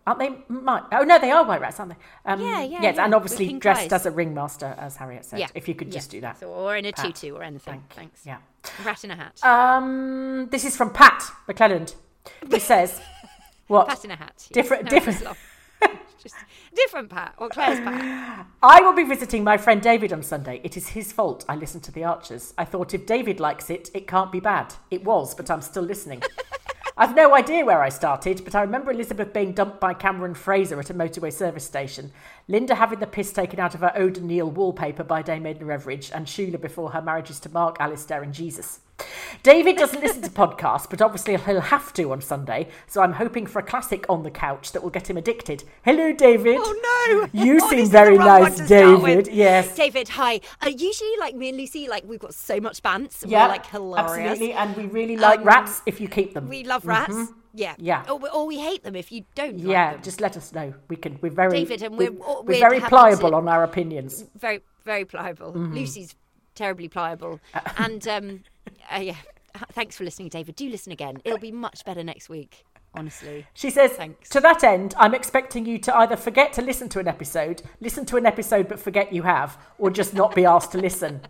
Aren't they white? Oh, no, they are white rats, aren't they? Um, yeah, yeah, yes, yeah. And obviously dressed eyes. as a ringmaster, as Harriet said, yeah. if you could just yeah. do that. So, or in a Pat. tutu or anything. Thank Thanks. Yeah. Rat in a hat. Um, this is from Pat McClelland, who says, what? Pat in a hat. Yes. Different, no, different. Just different Pat, or Claire's Pat. I will be visiting my friend David on Sunday. It is his fault I listened to The Archers. I thought if David likes it, it can't be bad. It was, but I'm still listening. I've no idea where I started, but I remember Elizabeth being dumped by Cameron Fraser at a motorway service station, Linda having the piss taken out of her Oda Neil wallpaper by Dame Edna Everidge, and Shula before her marriages to Mark, Alistair and Jesus. David doesn't listen to podcasts, but obviously he'll have to on Sunday, so I'm hoping for a classic on the couch that will get him addicted. Hello, David. Oh, no. You oh, seem very nice, David. Yes. David, hi. Uh, usually, like, me and Lucy, like, we've got so much bants. Yeah, we're, like, hilarious. Absolutely, and we really like um, rats if you keep them. We love rats. Mm-hmm. Yeah. Yeah. Or, or we hate them if you don't. Yeah, like them. Just let us know. We can. We're very, David, and we're, we're, we're very pliable to, on our opinions. Very, very pliable. Mm-hmm. Lucy's terribly pliable. Uh, and, um... Uh, yeah, thanks for listening, David. Do listen again. It'll be much better next week, honestly. She says, thanks. To that end, I'm expecting you to either forget to listen to an episode, listen to an episode but forget you have, or just not be asked to listen.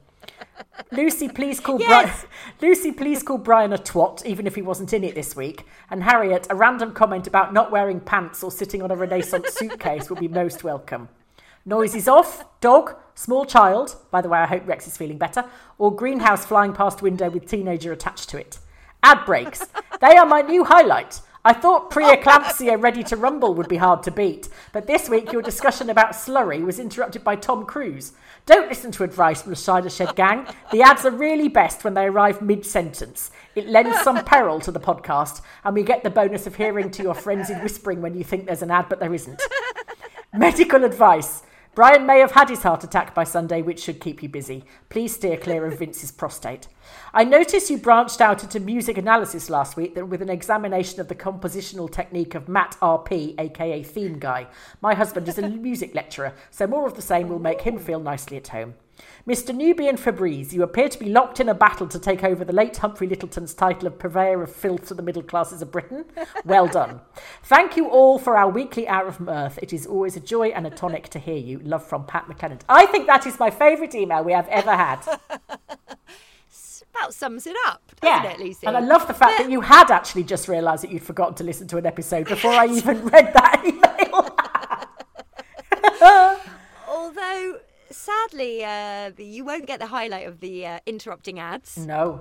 Lucy, please call yes! Brian. Lucy, please call Brian a twat, even if he wasn't in it this week. And Harriet, a random comment about not wearing pants or sitting on a Renaissance suitcase would be most welcome. Noise is off, dog, small child, by the way I hope Rex is feeling better, or greenhouse flying past window with teenager attached to it. Ad breaks, they are my new highlight. I thought preeclampsia ready to rumble would be hard to beat, but this week your discussion about slurry was interrupted by Tom Cruise. Don't listen to advice from the Cider Shed gang. The ads are really best when they arrive mid-sentence. It lends some peril to the podcast, and we get the bonus of hearing to your frenzied whispering when you think there's an ad but there isn't. Medical advice. Brian may have had his heart attack by Sunday, which should keep you busy. Please steer clear of Vince's prostate. I noticed you branched out into music analysis last week with an examination of the compositional technique of Matt R P, aka Theme Guy. My husband is a music lecturer, so more of the same will make him feel nicely at home. Mr Newby and Febreze, you appear to be locked in a battle to take over the late Humphrey Littleton's title of purveyor of filth to the middle classes of Britain. Well done. Thank you all for our weekly hour of mirth. It is always a joy and a tonic to hear you. Love from Pat McLennan. I think that is my favourite email we have ever had. That sums it up, doesn't yeah. it, Lucy? And I love the fact that you had actually just realised that you'd forgotten to listen to an episode before I even read that email. Although... Sadly, uh, you won't get the highlight of the uh, interrupting ads. No,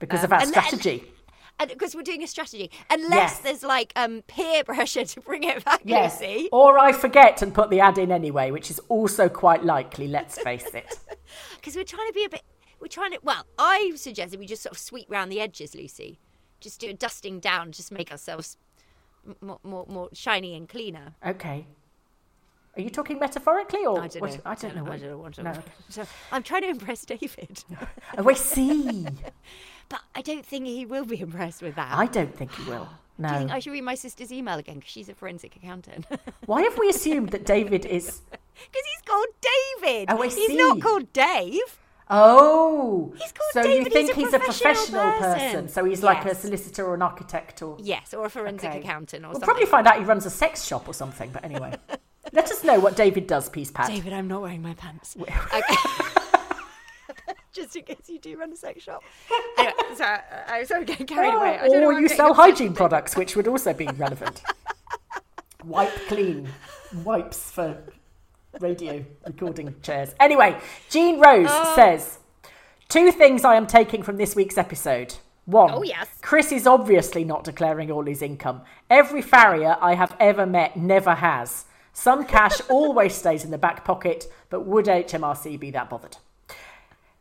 because um, of our and, strategy. And because we're doing a strategy. Unless yes. there's like um, peer pressure to bring it back, yes. Lucy. Or I forget and put the ad in anyway, which is also quite likely, let's face it. Because we're trying to be a bit... We're trying to... Well, I suggested we just sort of sweep round the edges, Lucy. Just do a dusting down, just make ourselves more, more, more shiny and cleaner. Okay. Are you talking metaphorically or? I don't know. I don't know. I don't know what I'm no. so I'm trying to impress David. Oh, I see. But I don't think he will be impressed with that. I don't think he will. No. Do you think I should read my sister's email again? Because she's a forensic accountant. Why have we assumed that David is? Because he's called David. Oh, I see. He's not called Dave. Oh. He's called so David. So you think he's a professional, he's a professional person. person? So he's yes. like a solicitor or an architect or. Yes, or a forensic okay. accountant or we'll something. We'll probably find out he runs a sex shop or something. But anyway. Let us know what David does, please, Pat. David, I'm not wearing my pants. Okay. Just in case you do run a sex shop. Anyway, sorry, I was getting carried oh, away. I don't or know you sell hygiene products, which would also be relevant. Wipe clean. Wipes for radio recording chairs. Anyway, Jean Rose um, says, two things I am taking from this week's episode. One, oh, yes. Chris is obviously not declaring all his income. Every farrier I have ever met never has. Some cash always stays in the back pocket, but would H M R C be that bothered?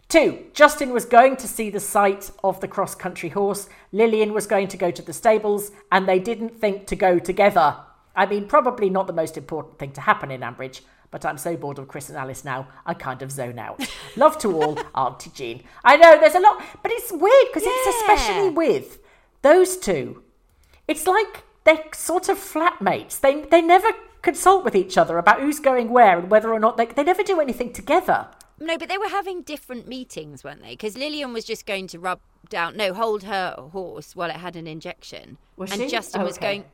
Two, Justin was going to see the sight of the cross-country horse. Lillian was going to go to the stables, and they didn't think to go together. I mean, probably not the most important thing to happen in Ambridge, but I'm so bored of Chris and Alice now, I kind of zone out. Love to all, Auntie Jean. I know, there's a lot, but it's weird, because yeah. it's especially with those two. It's like they're sort of flatmates. They, they never... consult with each other about who's going where and whether or not they they never do anything together. No, but they were having different meetings, weren't they? Because Lillian was just going to rub down, no, hold her horse while it had an injection. Was and she? Justin okay. was going,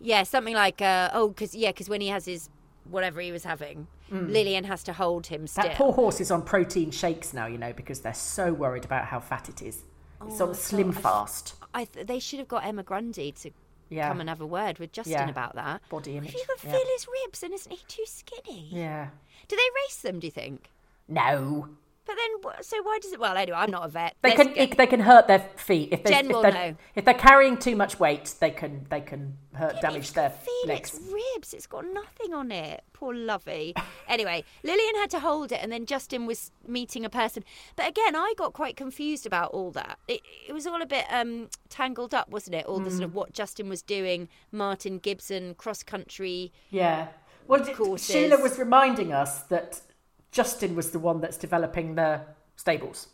yeah, something like, uh, oh, because yeah, because when he has his whatever he was having, mm. Lillian has to hold him still. That poor horse is on protein shakes now, you know, because they're so worried about how fat it is. Oh, it's on God. Slim Fast. I th- they should have got Emma Grundy to. Yeah. Come and have a word with Justin yeah. about that. Body image. If you can feel yeah. his ribs, and isn't he too skinny? Yeah. Do they race them, do you think? No. But then, so why does it... Well, anyway, I'm not a vet. They Let's can get... they can hurt their feet. If, Jen if will they're, know. If they're carrying too much weight, they can they can hurt, yeah, damage their feet, legs. It's ribs. It's got nothing on it. Poor lovey. Anyway, Lillian had to hold it, and then Justin was meeting a person. But again, I got quite confused about all that. It, it was all a bit um, tangled up, wasn't it? All mm. the sort of what Justin was doing, Martin Gibson, cross-country yeah. Well, did, Shula was reminding us that... Justin was the one that's developing the stables,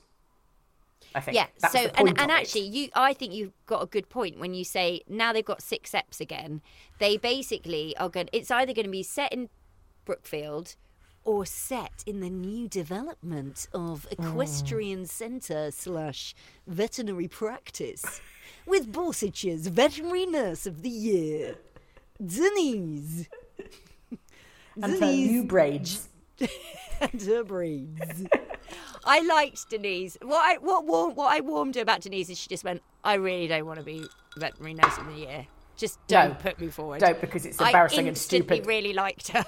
I think. Yeah, that's so, and, and actually, you, I think you've got a good point when you say now they've got six eps again. They basically are going, it's either going to be set in Brookfield or set in the new development of Equestrian mm. Centre slash Veterinary Practice with Borchestershire's Veterinary Nurse of the Year, Denise. And her new braids. And her braids. I liked Denise. What I what warm, what I warmed her about Denise is she just went, I really don't want to be veterinary nurse of the year. Just don't no, put me forward. Don't, because it's embarrassing I and stupid. I really liked her.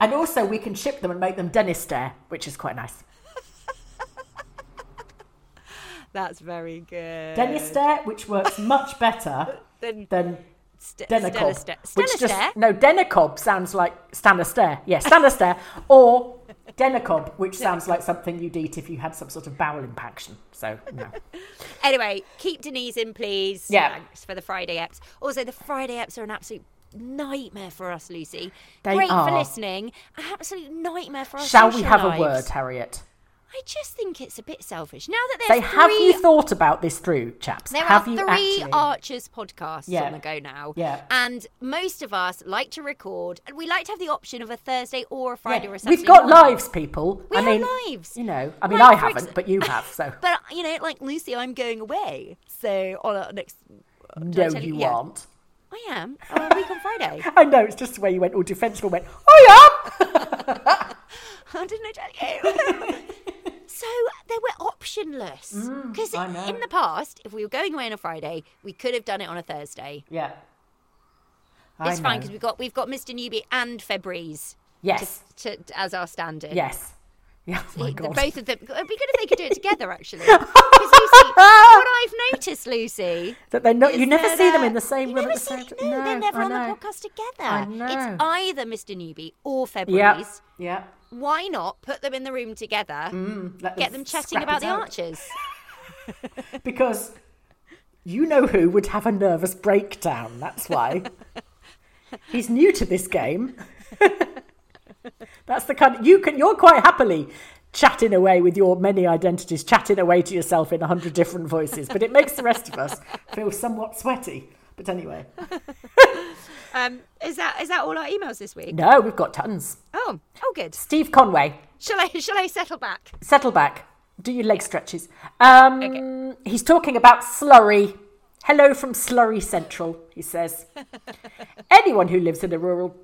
And also we can ship them and make them Dennis Dare, which is quite nice. That's very good. Dennis Dare, which works much better than... than St- Denicob, Stella, Stella which just Stare? No, Denicob sounds like Stanister. Yes, Stanister, or Denicob, which sounds like something you'd eat if you had some sort of bowel impaction. So no. Anyway, keep Denise in, please. Yeah. Thanks for the Friday eps. Also, the Friday eps are an absolute nightmare for us, Lucy. They Great are. for listening. An absolute nightmare for us. Shall we have lives. a word, Harriet? I just think it's a bit selfish. Now that there's so three... Have you thought about this through, chaps? There have are three actually... Archers podcasts yeah. on the go now. Yeah. And most of us like to record, and we like to have the option of a Thursday or a Friday yeah. or a Saturday. We've got morning. lives, people. We I have mean, lives. You know, I mean, like, I haven't, ex- but you have, so... But, you know, like, Lucy, I'm going away, so on our next... No, you yeah. aren't. I am. On a week on Friday. I know, it's just the way you went all defensive and went, I am! How didn't I tell you? So they were optionless. Because mm, in the past, if we were going away on a Friday, we could have done it on a Thursday. Yeah. I it's know. fine because we've got, we've got Mr Newby and Febreze. Yes. To, to, as our stand-in. Yes. Yeah, oh my God. Both of them. It would be good if they could do it together, actually. Because, Lucy, what I've noticed, Lucy... That they're not... You never see them in the same room at the same time. No, they're never on the podcast together. I know. It's either Mr Newby or Febreze. Yeah, yeah. Why not put them in the room together, mm, get them chatting about the out. Archers? Because you know who would have a nervous breakdown, that's why. He's new to this game. That's the kind of, you can, you're quite happily chatting away with your many identities, chatting away to yourself in a hundred different voices, but it makes the rest of us feel somewhat sweaty. But anyway. Um, is that is that all our emails this week? No, we've got tons. Oh, oh, good. Steve Conway. Shall I shall I settle back? Settle back. Do your leg yeah. stretches. Um, okay. He's talking about slurry. Hello from Slurry Central, he says. Anyone who lives in a rural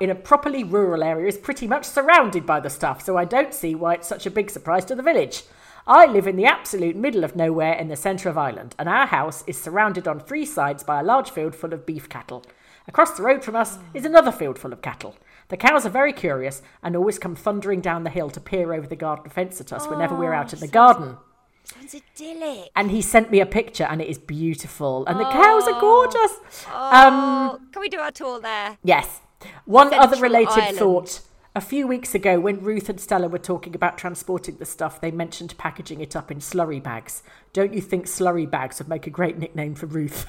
in a properly rural area is pretty much surrounded by the stuff, so I don't see why it's such a big surprise to the village. I live in the absolute middle of nowhere in the centre of Ireland, and our house is surrounded on three sides by a large field full of beef cattle. Across the road from us is another field full of cattle. The cows are very curious and always come thundering down the hill to peer over the garden fence at us oh, whenever we're out in the sounds, garden. Sounds idyllic. And he sent me a picture, and it is beautiful. And oh, the cows are gorgeous. Oh, um, can we do our tour there? Yes. One Central other related Ireland. thought. A few weeks ago, when Ruth and Stella were talking about transporting the stuff, they mentioned packaging it up in slurry bags. Don't you think slurry bags would make a great nickname for Ruth?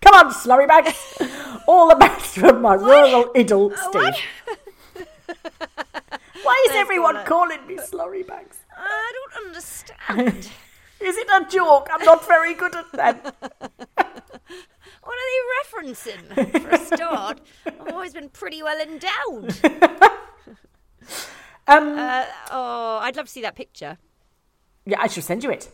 Come on, slurry bags! All the bags from my rural idyll, Steve. Why is everyone calling me slurry bags? I don't understand. Is it a joke? I'm not very good at that. What are they referencing? For a start, I've always been pretty well endowed. um, uh, oh, I'd love to see that picture. Yeah, I shall send you it.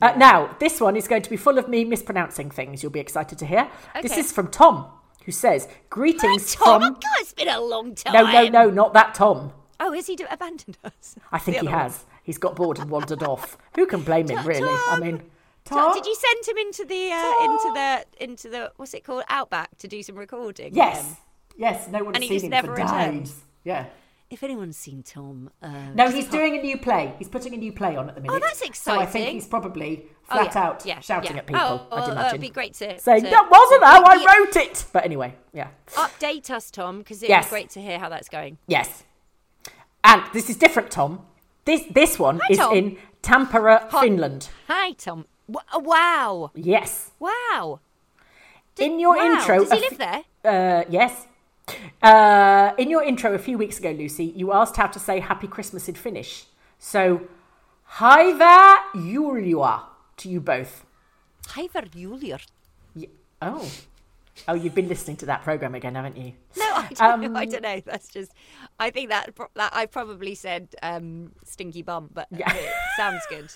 Uh, now, this one is going to be full of me mispronouncing things. You'll be excited to hear. Okay. This is from Tom, who says, greetings Hi, Tom. from... God, it's been a long time. No, no, no, not that Tom. Oh, has he do- abandoned us? I think he has. One. He's got bored and wandered off. Who can blame him, really? Tom. I mean... Tom? Did you send him into the uh, into the into the what's it called Outback to do some recording? Yes, yes. No one has seen him for days. Yeah, if anyone's seen Tom... Uh, no, he's doing a new play. He's putting a new play on at the minute. Oh, that's exciting. So I think he's probably flat oh, yeah. out yeah, shouting yeah. at people, oh, I'd oh, imagine. Oh, it'd be great to... Saying, to, that wasn't how I yeah. wrote it! But anyway, yeah. Update us, Tom, because it'd yes. be great to hear how that's going. Yes. And this is different, Tom. This this one Hi, is Tom. in Tampere, Hi. Finland. Hi, Tom. W- wow. Yes. Wow. Did, in your wow. intro... Does he live f- there? Uh, yes. Uh, in your intro a few weeks ago, Lucy, you asked how to say Happy Christmas in Finnish. So, Hyvää Julia to you both. Hyvää Julia. Oh. Oh, you've been listening to that programme again, haven't you? No, I don't, um, I don't know. That's just, I think that, that I probably said um, stinky bum, but yeah. it sounds good.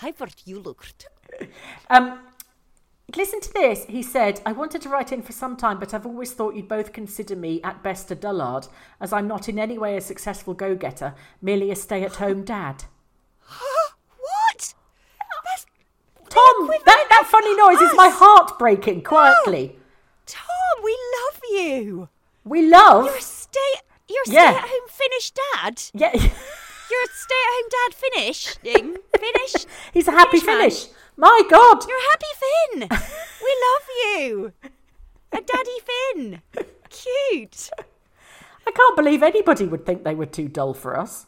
Hyvää Julia. Um... Listen to this. He said, I wanted to write in for some time, but I've always thought you'd both consider me at best a dullard, as I'm not in any way a successful go-getter, merely a stay-at-home dad. What? That's Tom, that, that funny noise us. is my heart breaking quietly. No. Tom, we love you. We love? You're a, stay, you're a yeah. stay-at-home Finnish dad? Yeah. You're a stay-at-home dad Finnish? Finnish? He's a happy Finnish. Finnish. My God! You're a happy Finn! We love you! A daddy Finn! Cute! I can't believe anybody would think they were too dull for us.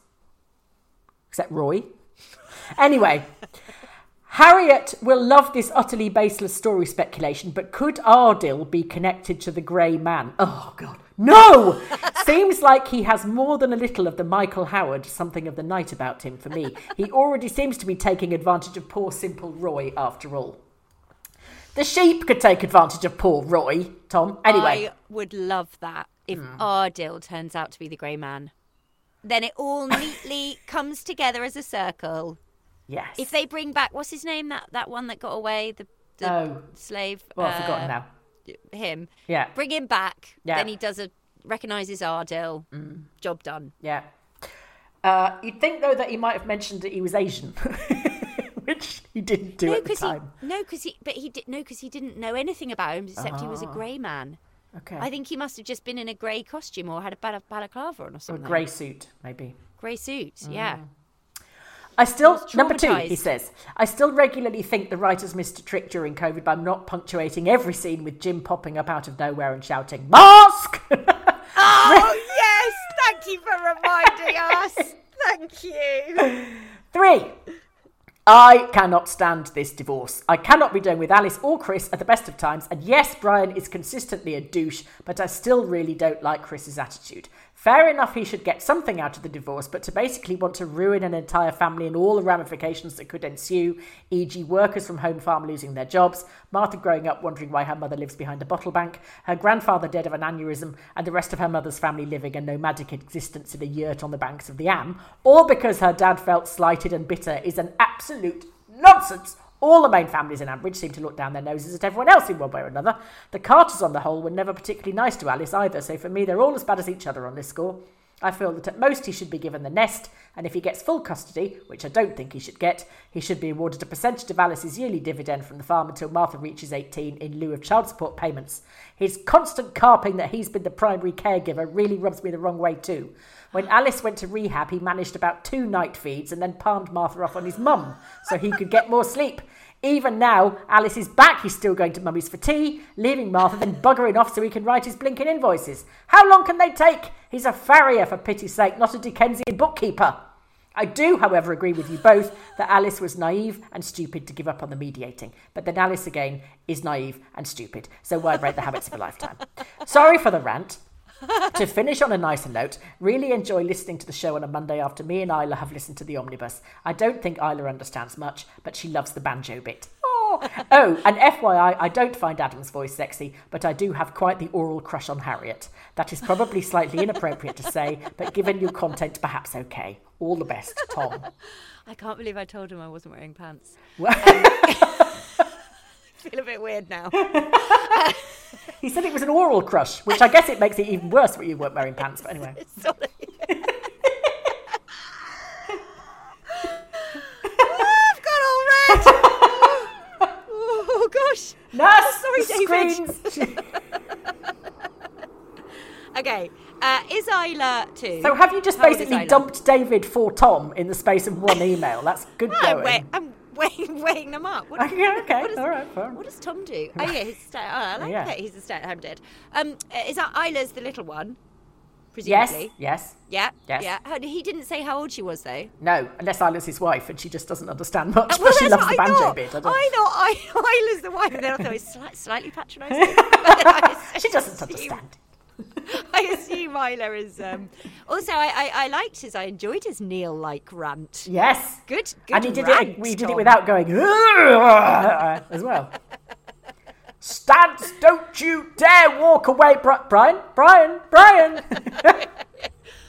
Except Roy. Anyway, Harriet will love this utterly baseless story speculation, but could Ardil be connected to the Grey Man? Oh, God. No! Seems like he has more than a little of the Michael Howard, something of the night about him for me. He already seems to be taking advantage of poor simple Roy, after all. The sheep could take advantage of poor Roy, Tom. Anyway. I would love that if mm. Ardil turns out to be the Grey Man. Then it all neatly comes together as a circle. Yes. If they bring back, what's his name, that, that one that got away, the, the oh. slave? Well, I've uh, forgotten now. Him, yeah. Bring him back. Yeah. Then he does a recognises Ardil. Mm. Job done. Yeah. Uh, you'd think though that he might have mentioned that he was Asian, which he didn't do no, at the time. He, no, because he, but he did no, because he didn't know anything about him except oh. he was a grey man. Okay. I think he must have just been in a grey costume or had a bal- balaclava on or something. Or a grey suit, maybe. Grey suit. Mm. Yeah. I still, number two, he says, I still regularly think the writers missed a trick during COVID by not punctuating every scene with Jim popping up out of nowhere and shouting, Mask! Oh, yes! Thank you for reminding us. Thank you. Three, I cannot stand this divorce. I cannot be done with Alice or Chris at the best of times. And yes, Brian is consistently a douche, but I still really don't like Chris's attitude. Fair enough, he should get something out of the divorce, but to basically want to ruin an entire family and all the ramifications that could ensue, for example, workers from Home Farm losing their jobs, Martha growing up wondering why her mother lives behind a bottle bank, her grandfather dead of an aneurysm, and the rest of her mother's family living a nomadic existence in a yurt on the banks of the Am, all because her dad felt slighted and bitter is an absolute nonsense. All the main families in Ambridge seem to look down their noses at everyone else in one way or another. The Carters, on the whole, were never particularly nice to Alice either, so for me they're all as bad as each other on this score. I feel that at most he should be given the nest, and if he gets full custody, which I don't think he should get, he should be awarded a percentage of Alice's yearly dividend from the farm until Martha reaches eighteen in lieu of child support payments. His constant carping that he's been the primary caregiver really rubs me the wrong way too. When Alice went to rehab, he managed about two night feeds and then palmed Martha off on his mum so he could get more sleep. Even now, Alice is back. He's still going to mummy's for tea, leaving Martha, then buggering off so he can write his blinking invoices. How long can they take? He's a farrier, for pity's sake, not a Dickensian bookkeeper. I do, however, agree with you both that Alice was naive and stupid to give up on the mediating. But then Alice, again, is naive and stupid. So why break the habits of a lifetime? Sorry for the rant. To finish on a nicer note, really enjoy listening to the show on a Monday after me and Isla have listened to the omnibus. I don't think Isla understands much, but she loves the banjo bit. Oh, oh and F Y I, I don't find Adam's voice sexy, but I do have quite the oral crush on Harriet. That is probably slightly inappropriate to say, but given your content, perhaps okay. All the best, Tom. I can't believe I told him I wasn't wearing pants. Well- um- I feel a bit weird now. He said it was an oral crush, which I guess it makes it even worse when you weren't wearing pants, but anyway. Sorry. Oh, I've got all red. Oh, gosh. No, oh, sorry, David. Screens. Okay, Uh, is Isla too? So have you just How basically dumped David for Tom in the space of one email? That's good no, going. Wait, I'm weighing, weighing them up. What, okay, what, okay. What does, all right, fine. What does Tom do? Oh, yeah, he's stay, oh, I like yeah. that he's a stay-at-home dad. Um, is that Isla's the little one? Presumably. Yes, yes. Yeah, yes. yeah. He didn't say how old she was, though. No, unless Isla's his wife and she just doesn't understand much, uh, well, but she loves the I banjo thought. bit. I, I thought I, Isla's the wife, and then I thought it was slightly patronising. She doesn't understand. I assume Isla is. Um... Also, I, I, I liked his, I enjoyed his Neil-like rant. Yes. Good, good And he did rant, it. We did Tom. it without going, as well. Stand, don't you dare walk away, Brian, Brian, Brian.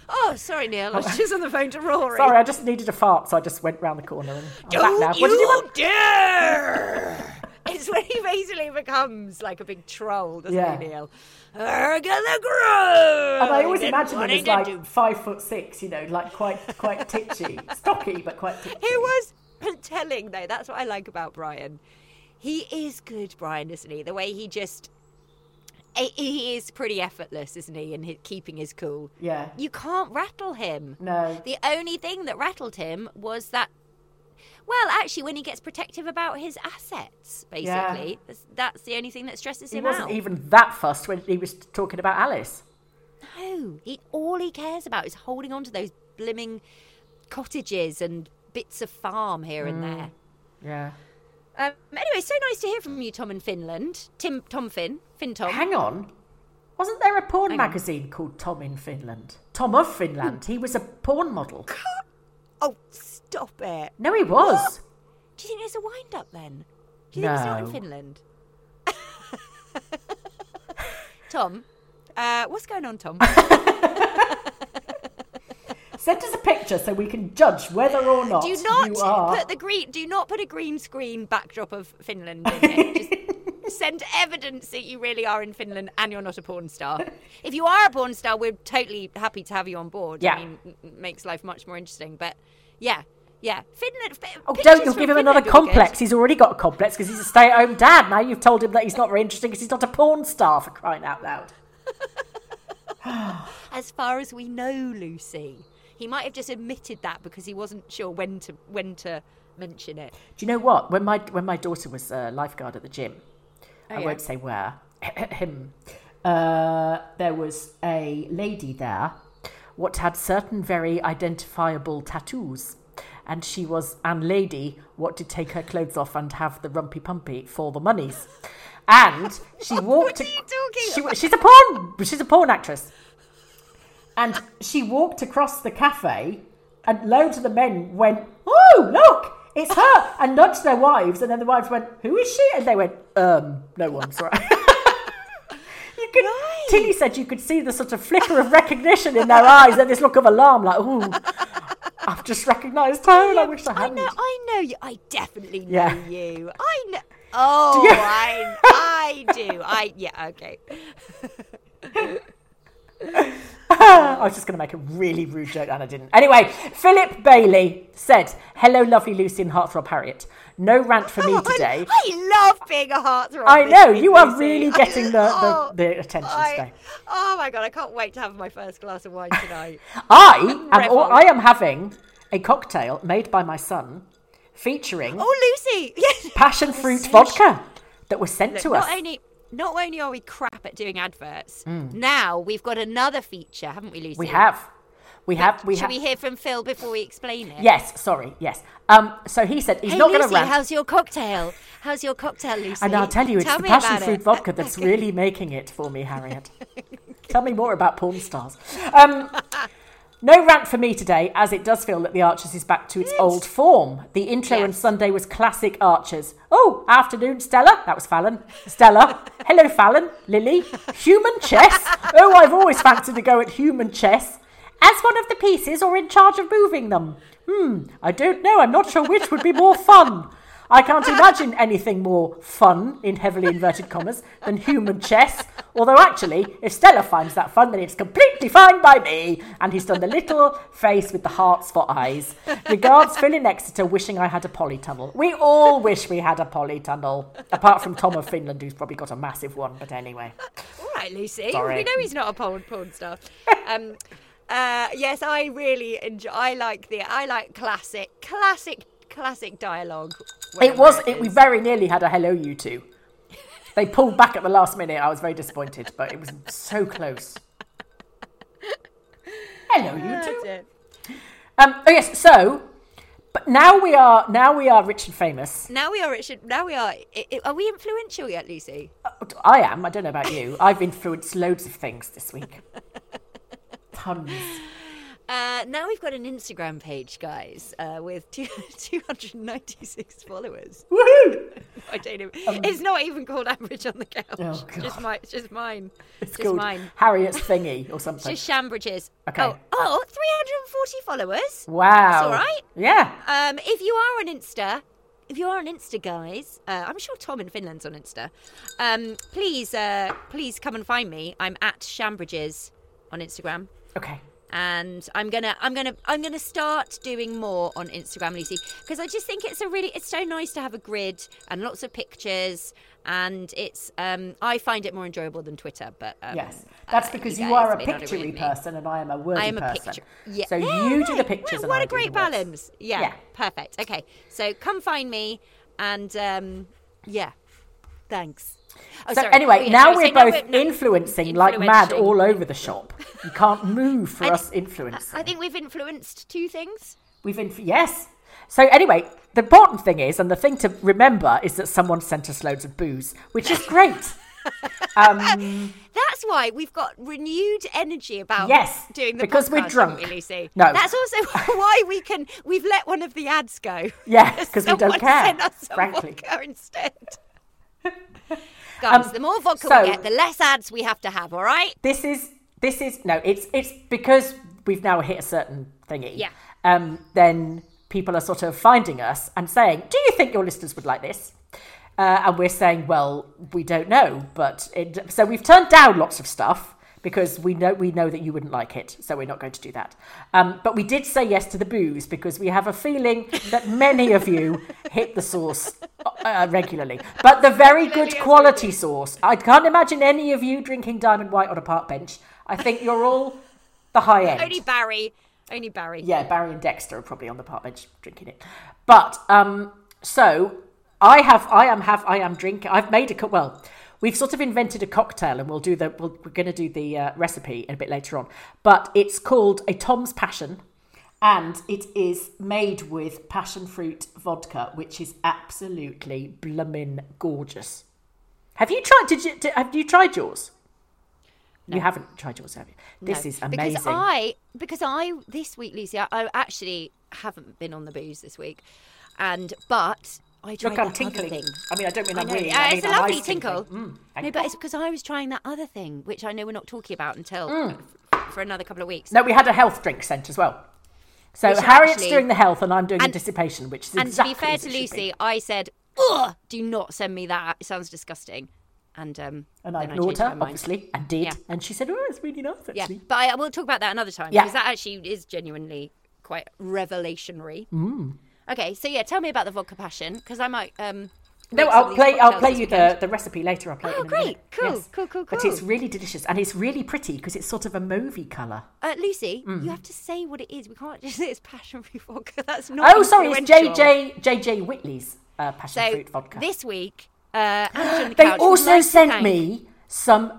Oh, sorry, Neil. I was just on the phone to Rory. Sorry, I just needed a fart, so I just went round the corner. And I'm don't back now. What you, did you want? dare! It's when he basically becomes like a big troll, doesn't yeah. he, Neil? I got the groove. And I always imagine him as like do. five foot six, you know, like quite quite titchy, stocky, but quite titchy. He was telling, though. That's what I like about Brian. He is good, Brian, isn't he? The way he just... He is pretty effortless, isn't he, in his, keeping his cool. Yeah. You can't rattle him. No. The only thing that rattled him was that... Well, actually, when he gets protective about his assets, basically. Yeah. That's, that's the only thing that stresses him out. He wasn't even that fussed when he was talking about Alice. No. He, all he cares about is holding on to those blimming cottages and bits of farm here mm. and there. Yeah. Um, anyway, so nice to hear from you, Tom in Finland. Tim, Tom Finn, Finn Tom. Hang on. Wasn't there a porn Hang magazine on. called Tom in Finland? Tom of Finland. He was a porn model. Oh, stop it. No, he was. What? Do you think there's a wind-up then? Do you no. think it's not in Finland? Tom, uh, what's going on, Tom? Send us a picture so we can judge whether or not, do not you are... Put the green, do not put a green screen backdrop of Finland in it. Just send evidence that you really are in Finland and you're not a porn star. If you are a porn star, we're totally happy to have you on board. Yeah. I mean, it makes life much more interesting. But, yeah, yeah. Finland. Oh, don't you give him Finland another complex. He's already got a complex because he's a stay-at-home dad. Now you've told him that he's not very interesting because he's not a porn star, for crying out loud. As far as we know, Lucy... He might have just admitted that because he wasn't sure when to when to mention it. Do you know what? When my when my daughter was a lifeguard at the gym, oh, I yeah. won't say where, uh, there was a lady there what had certain very identifiable tattoos. And she was an lady what did take her clothes off and have the rumpy pumpy for the monies. And she walked... What are you talking she, about? She's a porn, she's a porn actress. And she walked across the cafe and loads of the men went, oh, look, it's her, and nudged their wives. And then the wives went, who is she? And they went, um, no one, sorry. You could, right. Tilly said you could see the sort of flicker of recognition in their eyes and this look of alarm, like, oh, I've just recognised her and I wish I hadn't. I know, I know you. I definitely know yeah. you. I know. Oh, you- I, I do. I Yeah, okay. I was just going to make a really rude joke and I didn't. Anyway, Philip Bailey said, hello, lovely Lucy and heartthrob Harriet. No rant for me today. Oh, I, I love being a heartthrob. I know, you are Lucy. really getting the, the, oh, the attention I, today. Oh my God, I can't wait to have my first glass of wine tonight. I, am, or, I am having a cocktail made by my son featuring oh, Lucy. Yes. passion fruit so vodka that was sent Look, to us. Not only... Not only are we crap at doing adverts, mm. now we've got another feature, haven't we, Lucy? We have. We have. We Should have. we hear from Phil before we explain it? Yes, sorry, yes. Um, so he said he's hey, not going to rant. Lucy, how's your cocktail? How's your cocktail, Lucy? And I'll tell you, it's tell the passion fruit it. vodka that's really making it for me, Harriet. Tell me more about porn stars. Um, no rant for me today, as it does feel that the Archers is back to its yes. old form. The intro yes. on Sunday was classic Archers. Oh, afternoon, Stella. That was Fallon. Stella. Hello, Fallon. Lily. Human chess. Oh, I've always fancied a go at human chess. As one of the pieces or in charge of moving them. Hmm, I don't know. I'm not sure which would be more fun. I can't imagine anything more fun, in heavily inverted commas, than human chess. Although actually, if Stella finds that fun, then it's completely fine by me. And he's done the little face with the hearts for eyes. Regards, Phil in Exeter, wishing I had a polytunnel. We all wish we had a polytunnel. Apart from Tom of Finland, who's probably got a massive one, but anyway. right, Lucy. Sorry. We know he's not a porn, porn star. Um, uh, yes, I really enjoy. I like the. I like classic, classic, classic dialogue. It was. It, we very nearly had a hello, you two. They pulled back at the last minute. I was very disappointed, but it was so close. Hello, you two. Um, oh yes. So, but now we are now we are rich and famous. Now we are rich. And, now we are. Are we influential yet, Lucy? I am. I don't know about you. I've influenced loads of things this week. Tons. Uh, now we've got an Instagram page, guys, uh, with two, two hundred ninety-six followers. Woohoo! I don't know. Um, it's not even called Ambridge on the Couch. Oh, God. Just my, just mine. It's just called mine. Harriet's Thingy or something. Just Shambridge's. Okay. Oh, oh, three hundred forty followers. Wow. That's all right. Yeah. Um, if you are on Insta, if you are on Insta, guys, uh, I'm sure Tom in Finland's on Insta. Um, please, uh, please come and find me. I'm at Shambridge's on Instagram. Okay. And I'm gonna, I'm gonna, I'm gonna start doing more on Instagram, Lucy, because I just think it's a really, it's so nice to have a grid and lots of pictures, and it's, um, I find it more enjoyable than Twitter. But um, yes, that's because uh, you, you are a pictorial person and I am a wordy I am a person. Yeah. So yeah, you yeah. do the pictures. What, and what I a do great balance! Yeah, yeah, perfect. Okay, so come find me, and um, yeah, thanks. Oh, so sorry. anyway, oh, now we're both now we're, influencing no, like mad all over the shop. You can't move for I, us influencing. I think we've influenced two things. We've inf- Yes. So anyway, the important thing is, and the thing to remember is that someone sent us loads of booze, which is great. Um, that's why we've got renewed energy about yes, doing the because podcast, we're drunk. We, Lucy? No, that's also why we can. We've let one of the ads go. Yeah, because we don't care. Sent us frankly, vodka instead. Guys, um, the more vodka so, we get, the less ads we have to have, all right? This is, this is, no, it's it's because we've now hit a certain thingy. Yeah. Um, then people are sort of finding us and saying, do you think your listeners would like this? Uh, and we're saying, well, we don't know. But it, so we've turned down lots of stuff because we know we know that you wouldn't like it. So we're not going to do that. Um, but we did say yes to the booze because we have a feeling that many of you hit the sauce Uh, regularly, but the very good quality sauce. I can't imagine any of you drinking Diamond White on a park bench. I think you're all the high end. Only Barry, only Barry. Yeah, Barry and Dexter are probably on the park bench drinking it. But um, so I have, I am have, I am drinking. I've made a co- well. We've sort of invented a cocktail, and we'll do the. We'll, we're going to do the uh, recipe a bit later on. But it's called a Tom's Passion. And it is made with passion fruit vodka, which is absolutely bloomin' gorgeous. Have you tried? Did you? Did, have you tried yours? No. You haven't tried yours, have you? This no. is amazing. Because I, because I this week, Lucy, I, I actually haven't been on the booze this week, and but I tried Look, I'm that other thing. I mean, I don't mean I'm really. Uh, it's mean, a lovely tinkle. Mm, no, but it's because I was trying that other thing, which I know we're not talking about until mm. for another couple of weeks. No, we had a health drink sent as well. So which Harriet's actually doing the health and I'm doing and, the dissipation, which is and exactly And to be fair to Lucy, be. I said, ugh, do not send me that. It sounds disgusting. And um, and I ignored her, obviously, and did. Yeah. And she said, oh, it's really nice, actually. Yeah. But I will talk about that another time, yeah. because that actually is genuinely quite revelationary. Mm. Okay, so yeah, tell me about the vodka passion, because I might... Um, No, I'll play I'll play you the, the recipe later. I'll play oh, it in great. Cool, yes. cool, cool, cool. But it's really delicious and it's really pretty because it's sort of a mauvey colour. Uh, Lucy, mm. you have to say what it is. We can't just say it's passion fruit vodka. That's not Oh, sorry, it's J J J J Whitley's uh, passion so, fruit vodka. This week, uh, the They also like sent me some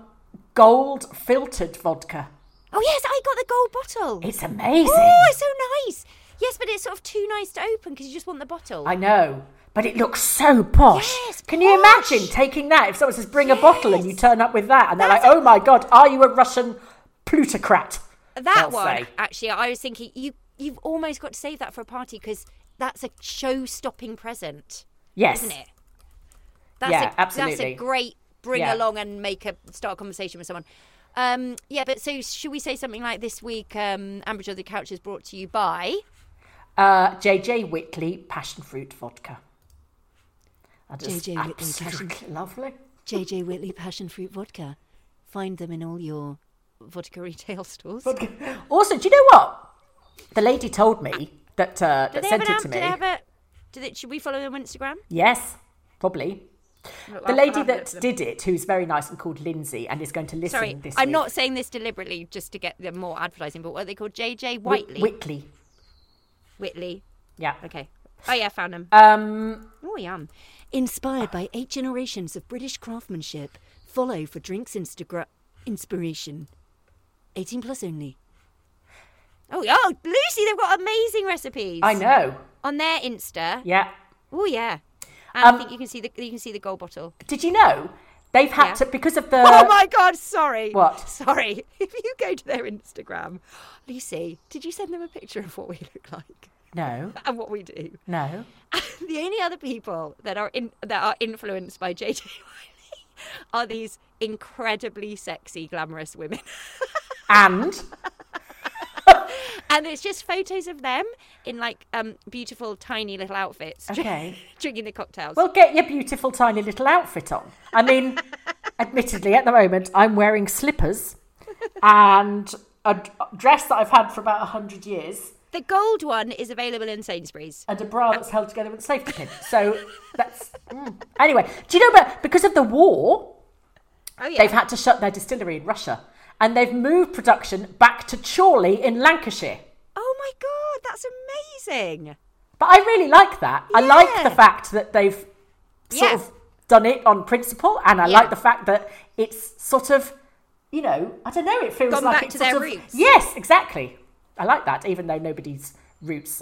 gold filtered vodka. Oh, yes, I got the gold bottle. It's amazing. Oh, it's so nice. Yes, but it's sort of too nice to open because you just want the bottle. I know. But it looks so posh. Yes, Can posh. you imagine taking that? If someone says, bring yes. a bottle and you turn up with that. And they're That's like, oh, a- my God, are you a Russian plutocrat? That one, say. actually, I was thinking, you, you've almost got to save that for a party because that's a show-stopping present, yes. isn't it? That's yeah, a, absolutely. That's a great bring yeah. along and make a start a conversation with someone. Um, yeah, but so should we say something like this week, um, Ambridge on the Couch is brought to you by? Uh, J J Whitley Passion Fruit Vodka. J J Whitley passion lovely. J J Whitley passion fruit vodka. Find them in all your vodka retail stores. Vodka. Also, do you know what? The lady told me that uh, that sent it to me. Do they have a, do they, should we follow them on Instagram? Yes, probably. The lady that did it, who's very nice and called Lindsay and is going to listen Sorry, this I'm week. Not saying this deliberately just to get them more advertising, but what are they called? J J Whitley? Whitley. Whitley. Yeah. Okay. Oh, yeah, found them. Um, oh, yum. Inspired by eight generations of British craftsmanship, follow for drinks Instagram inspiration. eighteen plus only. Oh, oh, Lucy, they've got amazing recipes. I know. On their Insta. Yeah. Oh, yeah. And um, I think you can see the you can see the gold bottle. Did you know they've had yeah. to because of the? Oh my God! Sorry. What? Sorry. If you go to their Instagram, Lucy, did you send them a picture of what we look like? No. And what we do? No. The only other people that are in, that are influenced by J J Whitley are these incredibly sexy, glamorous women. And. And it's just photos of them in like um, beautiful tiny little outfits. Okay. Drinking the cocktails. Well, get your beautiful tiny little outfit on. I mean, admittedly, at the moment, I'm wearing slippers and a dress that I've had for about one hundred years. The gold one is available in Sainsbury's. And a bra that's held together with a safety pin. So that's... Mm. Anyway, do you know about... Because of the war, oh, yeah. they've had to shut their distillery in Russia. And they've moved production back to Chorley in Lancashire. Oh my God, that's amazing. But I really like that. Yeah. I like the fact that they've sort yeah. of done it on principle. And I yeah. like the fact that it's sort of, you know, I don't know, it feels Gone like back it's to sort their of, roots. Yes, exactly. I like that, even though nobody's roots,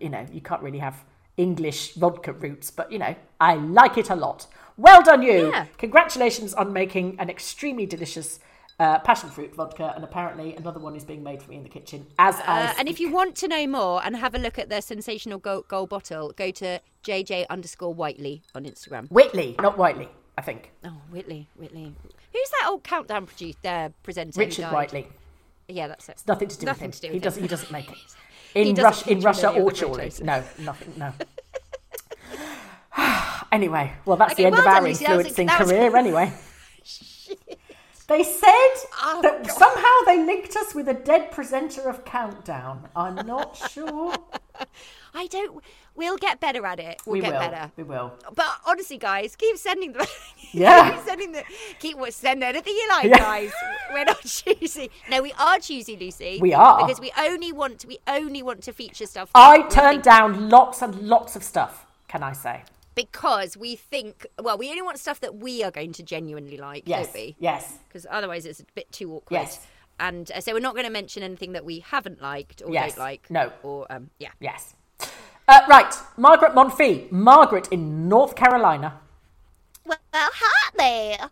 you know, you can't really have English vodka roots. But, you know, I like it a lot. Well done you. Yeah. Congratulations on making an extremely delicious Uh, passion fruit vodka, and apparently another one is being made for me in the kitchen as I uh, and if you want to know more and have a look at their sensational gold, gold bottle, go to J J underscore Whiteley on Instagram. Whitley, not Whiteley, I think. Oh, Whitley, Whitley. Who's that old Countdown producer, uh, presenter? Richard Whiteley. Yeah, that's it. It's nothing to do nothing with him. To do with he him. doesn't. He doesn't make it in Rush, in Russia or Chorley. No, nothing. No. Anyway, well, that's okay, the end well of our influencing was, career. Was... Anyway. They said oh, that God. somehow they linked us with a dead presenter of Countdown. I'm not sure. I don't... We'll get better at it. We'll we get will. better. We will. But honestly, guys, keep sending them. Yeah. keep sending them. Keep what, send anything you like, yeah. guys. We're not choosy. No, we are choosy, Lucy. We are. Because we only want to, we only want to feature stuff. I turned down lots and lots of stuff, can I say. Because we think, well, we only want stuff that we are going to genuinely like, yes, don't we? Yes. Because otherwise it's a bit too awkward. Yes. And uh, so we're not going to mention anything that we haven't liked or yes. don't like. No. Or, um, yeah. Yes. Uh, right. Margaret Monfee. Margaret in North Carolina. Well, hi there.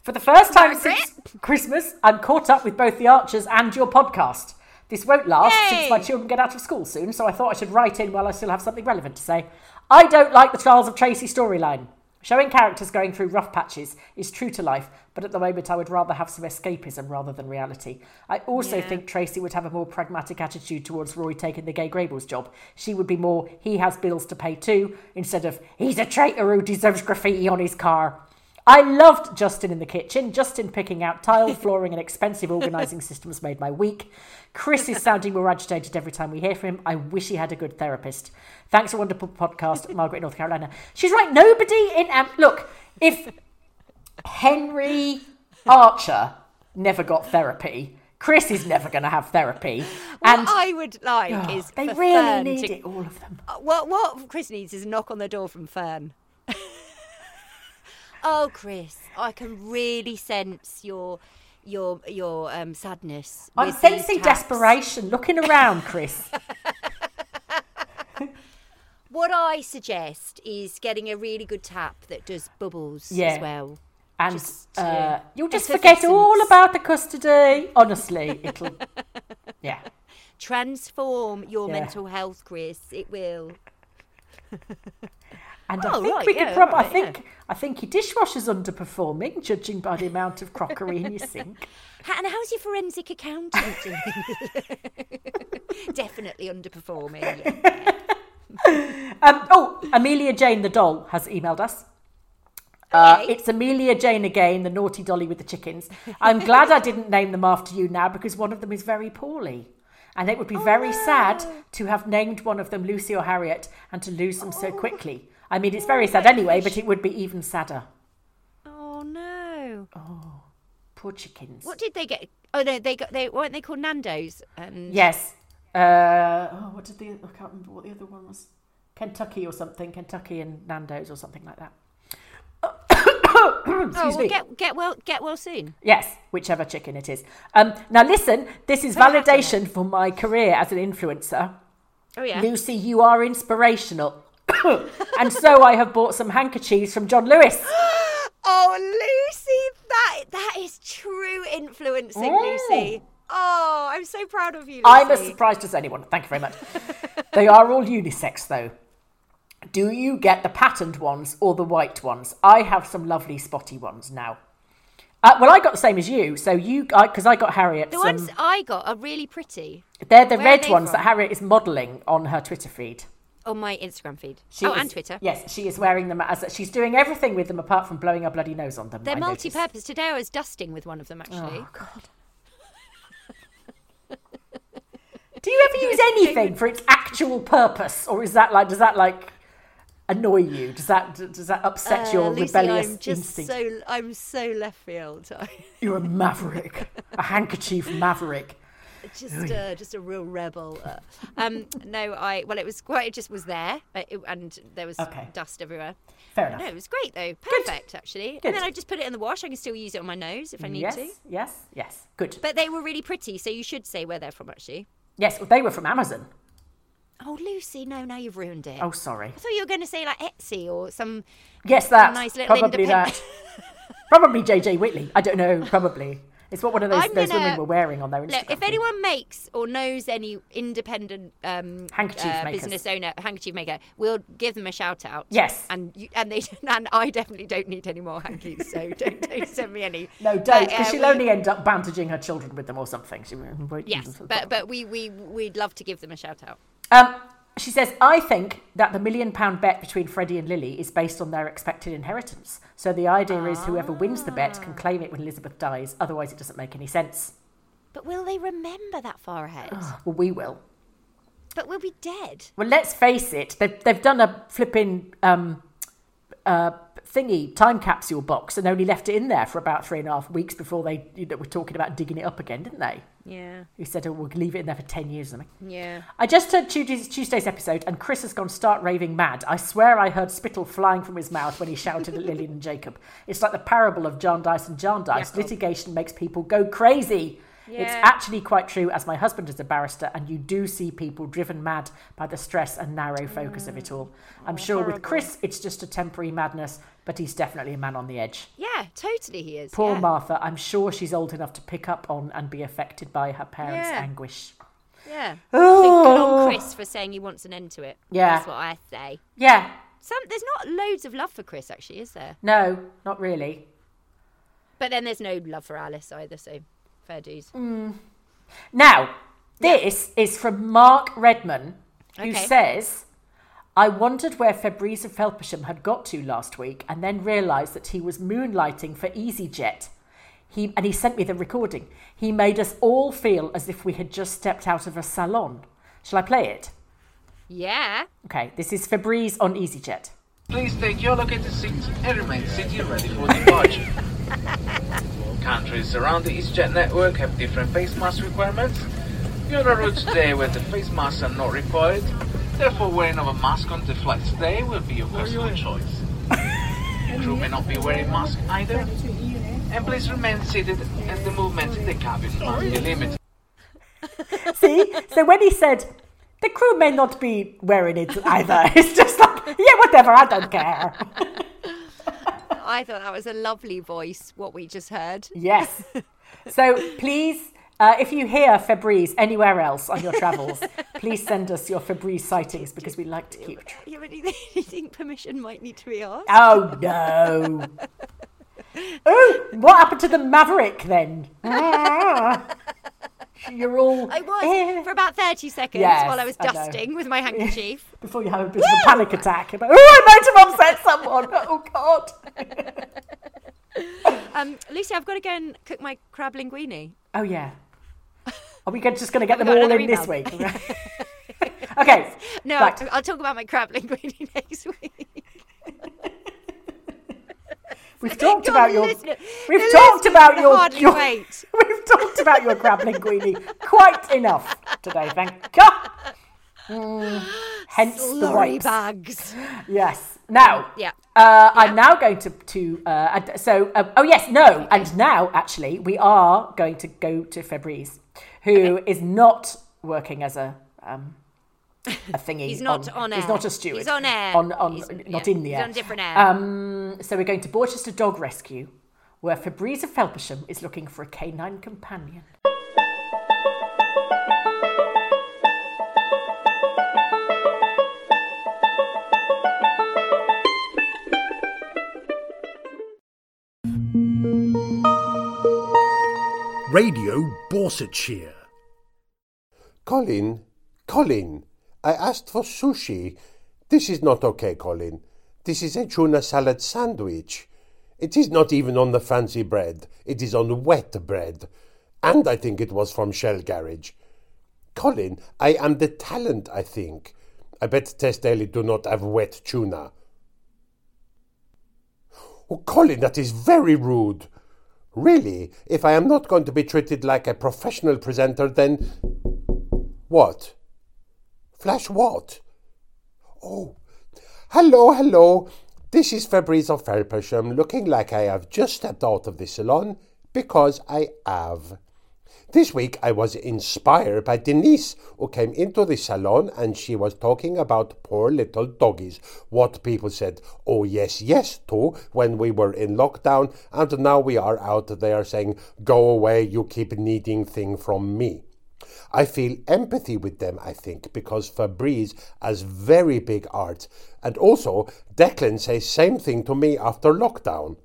For the first time Margaret. since Christmas, I'm caught up with both the Archers and your podcast. This won't last Yay. since my children get out of school soon, so I thought I should write in while I still have something relevant to say. I don't like the Trials of Tracy storyline. Showing characters going through rough patches is true to life, but at the moment I would rather have some escapism rather than reality. I also yeah. think Tracy would have a more pragmatic attitude towards Roy taking the Gay Grables job. She would be more, he has bills to pay too, instead of, he's a traitor who deserves graffiti on his car. I loved Justin in the kitchen. Justin picking out tile, flooring and expensive organising systems made my week. Chris is sounding more agitated every time we hear from him. I wish he had a good therapist. Thanks for a wonderful podcast, Margaret, North Carolina. She's right. Nobody in... Um, look, if Henry Archer never got therapy, Chris is never going to have therapy. What and I would like oh, is They really Fern need to, it, all of them. What, what Chris needs is a knock on the door from Fern. Oh, Chris, I can really sense your your your um, sadness. I'm sensing desperation. Looking around, Chris. What I suggest is getting a really good tap that does bubbles yeah. as well. And just, uh, yeah. you'll just it's forget all about the custody. Honestly, it'll... yeah. Transform your yeah. mental health, Chris. It will. And oh, I think right, we could yeah, probably. Right, I think yeah. I think your dishwasher's underperforming, judging by the amount of crockery in your sink. And how's your forensic accountant doing? Definitely underperforming. Yeah. um, oh, Amelia Jane the doll has emailed us. Uh, okay. It's Amelia Jane again, the naughty dolly with the chickens. I'm glad I didn't name them after you now because one of them is very poorly. And it would be oh, very no. sad to have named one of them Lucy or Harriet and to lose them oh. so quickly. I mean, it's very sad anyway, but it would be even sadder. Oh, no. Oh, poor chickens. What did they get? Oh, no, they got, they weren't they called Nando's? And... Yes. Uh, oh, what did the, I can't remember what the other one was. Kentucky or something. Kentucky and Nando's or something like that. Excuse oh, well, me. Get, get well, get well soon. Yes, whichever chicken it is. Um, now, listen, this is validation for my career as an influencer. Oh, yeah. Lucy, you are inspirational. And so I have bought some handkerchiefs from John Lewis. Oh, Lucy, that that is true influencing, oh. Lucy. Oh, I'm so proud of you, Lucy. I'm as surprised as anyone. Thank you very much. They are all unisex, though. Do you get the patterned ones or the white ones? I have some lovely spotty ones now. Uh, well, I got the same as you. So you, because I, I got Harriet's. The ones um, I got are really pretty. They're the Where red they ones from? That Harriet is modelling on her Twitter feed. On my Instagram feed. She oh, is, and Twitter. Yes, she is wearing them. As she's doing everything with them apart from blowing her bloody nose on them. They're I multi-purpose. Noticed. Today I was dusting with one of them, actually. Oh, God. Do you ever use anything for its actual purpose? Or is that like, does that like... annoy you? Does that does that upset uh, your Lucy, rebellious I'm just instinct? So, I'm so left field. You're a maverick, a handkerchief maverick. Just uh, just a real rebel. Uh, um, no, I well, it was quite. It just was there, it, and there was okay. dust everywhere. Fair enough. No, it was great though. Perfect, good. Actually. Good. And then I just put it in the wash. I can still use it on my nose if I need yes, to. Yes, yes, yes. Good. But they were really pretty, so you should say where they're from, actually. Yes, well, they were from Amazon. Oh, Lucy, no, now you've ruined it. Oh, sorry. I thought you were going to say, like, Etsy or some... Yes, that. Nice little probably independent... that. Probably J J Whitley. I don't know, probably. It's what one of those, gonna, those women were wearing on their Instagram. Look, if anyone makes or knows any independent um, handkerchief uh, business owner, handkerchief maker, we'll give them a shout-out. Yes. And you, and they and I definitely don't need any more hankies, so don't, don't send me any. No, don't, because uh, she'll we, only end up bandaging her children with them or something. She won't yes, but, but we, we, we'd love to give them a shout-out. Um, she says, I think that the million pound bet between Freddie and Lily is based on their expected inheritance. So the idea ah. is whoever wins the bet can claim it when Elizabeth dies. Otherwise, it doesn't make any sense. But will they remember that far ahead? Oh, well, we will. But we'll be dead. Well, let's face it. They've, they've done a flipping um, uh, thingy, time capsule box and only left it in there for about three and a half weeks before they you know, were talking about digging it up again, didn't they? Yeah. Who said, oh, we'll leave it in there for ten years or something. Yeah. I just heard Tuesday's, Tuesday's episode and Chris has gone stark raving mad. I swear I heard spittle flying from his mouth when he shouted at Lillian and Jacob. It's like the parable of Jarndyce and Jarndyce. Jacob. Litigation makes people go crazy. Yeah. It's actually quite true, as my husband is a barrister, and you do see people driven mad by the stress and narrow focus mm. of it all. I'm oh, sure horrible. With Chris, it's just a temporary madness, but he's definitely a man on the edge. Yeah, totally he is. Poor yeah. Martha, I'm sure she's old enough to pick up on and be affected by her parents' yeah. anguish. Yeah. Oh. Good on Chris for saying he wants an end to it. Yeah. That's what I say. Yeah. Some, there's not loads of love for Chris, actually, is there? No, not really. But then there's no love for Alice either, so... Fair dues. Mm. Now, this yeah. is from Mark Redman, who okay. says, I wondered where Febreze of Felpersham had got to last week and then realised that he was moonlighting for EasyJet. He, and he sent me the recording. He made us all feel as if we had just stepped out of a salon. Shall I play it? Yeah. Okay, this is Febreze on EasyJet. Please take your located seats and remain seated ready for departure. Countries around the EasyJet network have different face mask requirements. You're on a route today where the face masks are not required, therefore wearing of a mask on the flight today will be your personal choice. Your crew may not be wearing masks either, and please remain seated as the movement in the cabin must be limited. See, so when he said, the crew may not be wearing it either, it's just like, yeah, whatever, I don't care. I thought that was a lovely voice, what we just heard. Yes. So please, uh, if you hear Febreze anywhere else on your travels, please send us your Febreze sightings because we like to keep it. Yeah, but do you think permission might need to be asked? Oh, no. Oh, what happened to the maverick then? Ah. You're all... I was, eh. for about thirty seconds yes, while I was dusting I with my handkerchief. Before you have a bit of a panic attack. About, oh, I might have upset someone. Oh, God. um, Lucy, I've got to go and cook my crab linguine. Oh, yeah. Are we just going to get them all in email. This week? Okay. No, right. I'll, I'll talk about my crab linguine next week. We've talked about your. We've talked about your. We've talked about your crab linguine quite enough today, thank you. Mm, hence Slurry the wipes. Bags. Yes. Now, yeah. Uh, yeah. I'm now going to to. Uh, so, uh, oh yes, no, and now actually we are going to go to Febreze, who okay. is not working as a. Um, A thingy. He's not on, on air. He's not a steward. He's on air. On, on, not yeah, in the air. He's on different air. Um, so we're going to Borchester Dog Rescue, where Febreze of Felpersham is looking for a canine companion. Radio Borsetshire. Colin, Colin. I asked for sushi. This is not okay, Colin. This is a tuna salad sandwich. It is not even on the fancy bread. It is on wet bread. And I think it was from Shell Garage. Colin, I am the talent, I think. I bet Test Daily do not have wet tuna. Oh, Colin, that is very rude. Really, if I am not going to be treated like a professional presenter, then... What? Flash what? Oh, hello, hello. This is Febreze of Felpersham, looking like I have just stepped out of the salon, because I have. This week I was inspired by Denise, who came into the salon and she was talking about poor little doggies, what people said, oh yes, yes, to when we were in lockdown, and now we are out there saying, go away, you keep needing thing from me. I feel empathy with them, I think, because Febreze has very big art. And also, Declan says same thing to me after lockdown.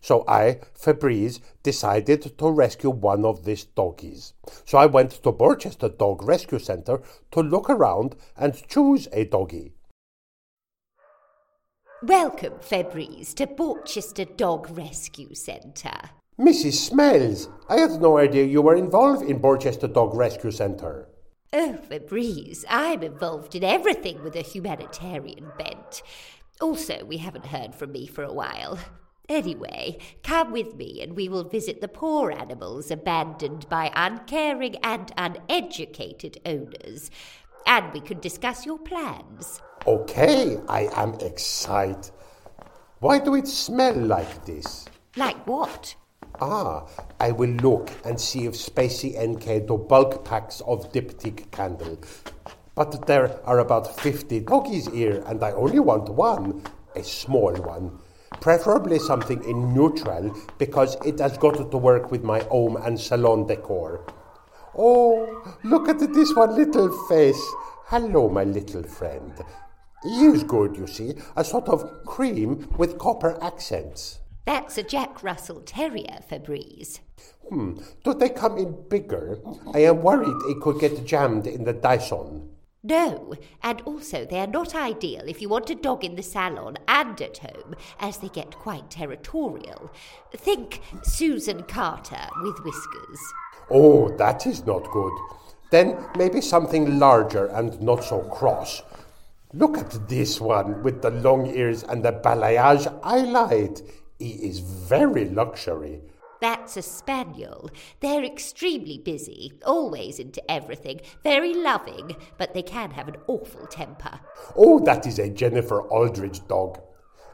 So I, Febreze, decided to rescue one of these doggies. So I went to Borchester Dog Rescue Centre to look around and choose a doggie. Welcome, Febreze, to Borchester Dog Rescue Centre. Missus Smells, I had no idea you were involved in Borchester Dog Rescue Centre. Oh, Febreze, I'm involved in everything with a humanitarian bent. Also, we haven't heard from me for a while. Anyway, come with me and we will visit the poor animals abandoned by uncaring and uneducated owners. And we can discuss your plans. Okay, I am excited. Why do it smell like this? Like what? Ah, I will look and see if Spacey N K do bulk packs of diptych candle. But there are about fifty doggies here and I only want one, a small one. Preferably something in neutral because it has got to work with my home and salon decor. Oh, look at this one little face. Hello, my little friend. He is good, you see, a sort of cream with copper accents. That's a Jack Russell Terrier, Febreze. Hmm, do they come in bigger? I am worried it could get jammed in the Dyson. No, and also they are not ideal if you want a dog in the salon and at home, as they get quite territorial. Think Susan Carter with whiskers. Oh, that is not good. Then maybe something larger and not so cross. Look at this one with the long ears and the balayage eyelight. He is very luxury. That's a spaniel. They're extremely busy, always into everything, very loving, but they can have an awful temper. Oh, that is a Jennifer Aldridge dog.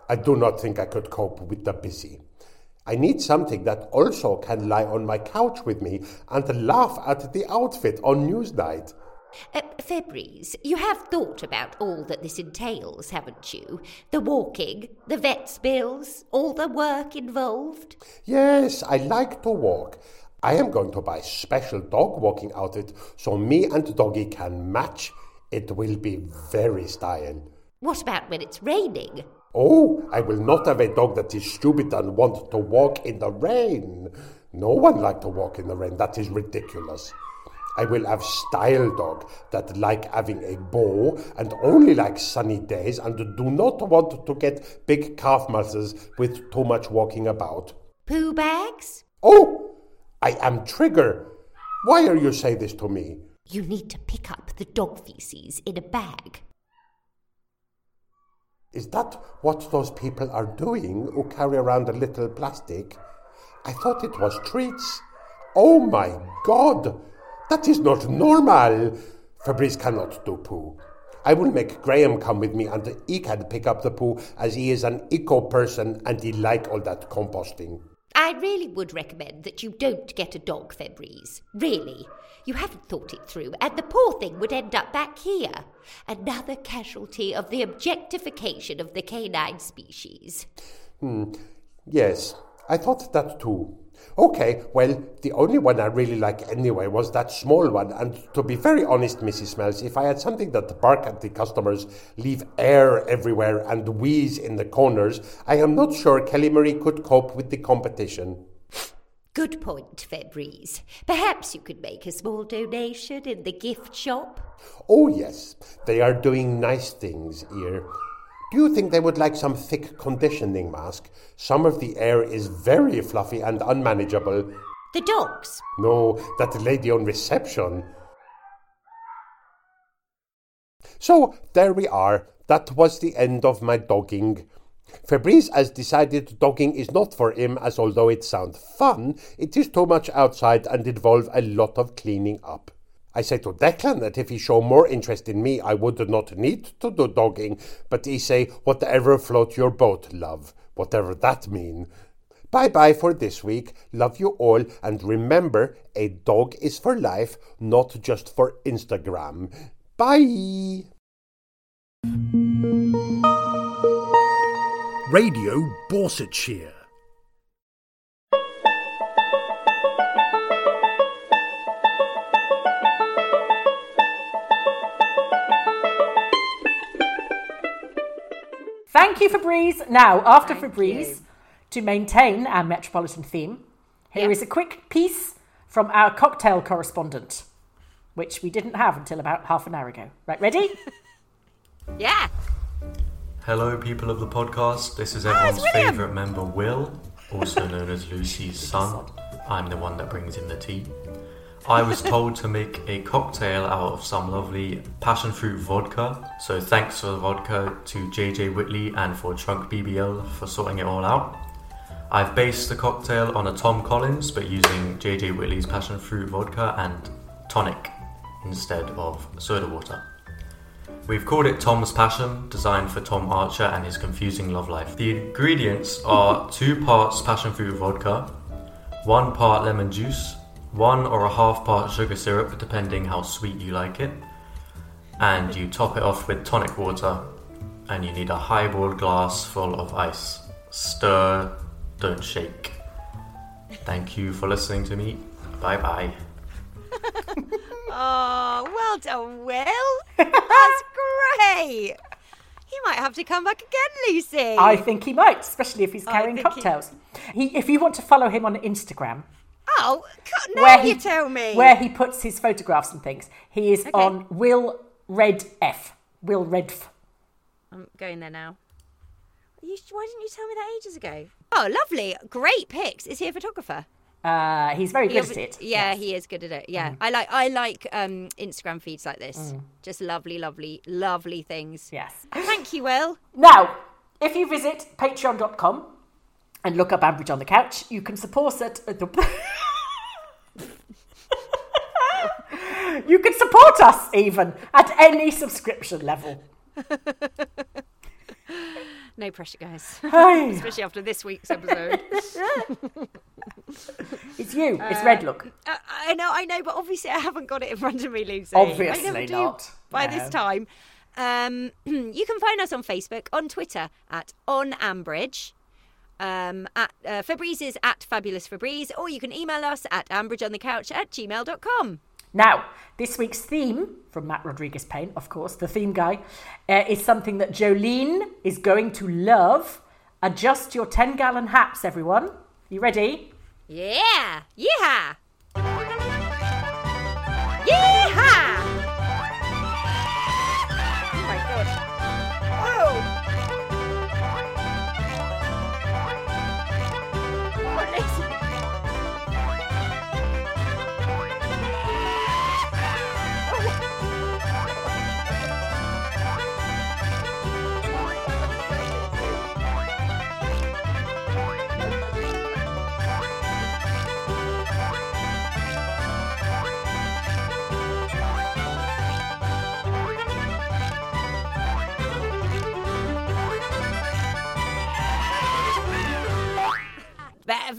I do not think I could cope with the busy. I need something that also can lie on my couch with me and laugh at the outfit on Newsnight. Uh, Febreze, you have thought about all that this entails, haven't you? The walking, the vet's bills, all the work involved? Yes, I like to walk. I am going to buy special dog walking outfit so me and doggy can match. It will be very stylish. What about when it's raining? Oh, I will not have a dog that is stupid and want to walk in the rain. No one likes to walk in the rain. That is ridiculous. I will have style dog that like having a bow and only like sunny days and do not want to get big calf muscles with too much walking about. Poo bags? Oh, I am Trigger. Why are you saying this to me? You need to pick up the dog feces in a bag. Is that what those people are doing who carry around a little plastic? I thought it was treats. Oh my God! That is not normal! Febreze cannot do poo. I will make Graham come with me and he can pick up the poo as he is an eco-person and he like all that composting. I really would recommend that you don't get a dog, Febreze. Really. You haven't thought it through, and the poor thing would end up back here. Another casualty of the objectification of the canine species. Hmm. Yes, I thought that too. OK, well, the only one I really like anyway was that small one, and to be very honest, Missus Smells, if I had something that bark at the customers, leave air everywhere and wheeze in the corners, I am not sure Kelly Marie could cope with the competition. Good point, Febreze. Perhaps you could make a small donation in the gift shop. Oh, yes. They are doing nice things here. Do you think they would like some thick conditioning mask? Some of the air is very fluffy and unmanageable. The dogs? No, that lady on reception. So, there we are. That was the end of my dogging. Febreze has decided dogging is not for him, as although it sounds fun, it is too much outside and involves a lot of cleaning up. I say to Declan that if he show more interest in me, I would not need to do dogging, but he say, whatever float your boat, love, whatever that mean. Bye-bye for this week. Love you all, and remember, a dog is for life, not just for Instagram. Bye! Radio Borsetshire. Thank you, Febreze. Now, after Thank Febreze, you. To maintain our metropolitan theme, here yep. is a quick piece from our cocktail correspondent, which we didn't have until about half an hour ago. Right, ready? Yeah. Hello, people of the podcast. This is everyone's oh, favourite member, Will, also known as Lucy's son. I'm the one that brings in the tea. I was told to make a cocktail out of some lovely passion fruit vodka. So thanks for the vodka to J J Whitley and for Trunk B B L for sorting it all out. I've based the cocktail on a Tom Collins, but using J J Whitley's passion fruit vodka and tonic instead of soda water. We've called it Tom's Passion, designed for Tom Archer and his confusing love life. The ingredients are two parts passion fruit vodka, one part lemon juice, one or a half part sugar syrup, depending how sweet you like it, and you top it off with tonic water, and you need a highball glass full of ice. Stir, don't shake. Thank you for listening to me. Bye-bye. Oh, well done, Will. That's great. He might have to come back again, Lucy. I think he might, especially if he's carrying cocktails. He... he, if you want to follow him on Instagram. Oh, God, now where you he, tell me. Where he puts his photographs and things. He is okay. on Will Redf. Will Redf. I'm going there now. You, why didn't you tell me that ages ago? Oh, lovely. Great pics. Is he a photographer? Uh, he's very good he, at it. Yeah, yes. he is good at it. Yeah, mm. I like I like um, Instagram feeds like this. Mm. Just lovely, lovely, lovely things. Yes. Thank you, Will. Now, if you visit patreon dot com and look up Ambridge on the Couch, you can support us at the... you can support us even at any subscription level. No pressure, guys. Hey. Especially after this week's episode. It's you. It's uh, Red Look. I, I know, I know, but obviously I haven't got it in front of me, Lucy. Obviously not. By no. this time. Um, you can find us on Facebook, on Twitter, at onambridge, um, at uh, Febreze is at Fabulous Febreze, or you can email us at ambridgeonthecouch at gmail dot com. Now, this week's theme, from Matt Rodriguez Payne, of course, the theme guy, uh, is something that Jolene is going to love. Adjust your ten-gallon haps, everyone. You ready? Yeah! Yeehaw! Yeehaw! Oh, my God. Whoa! What is it?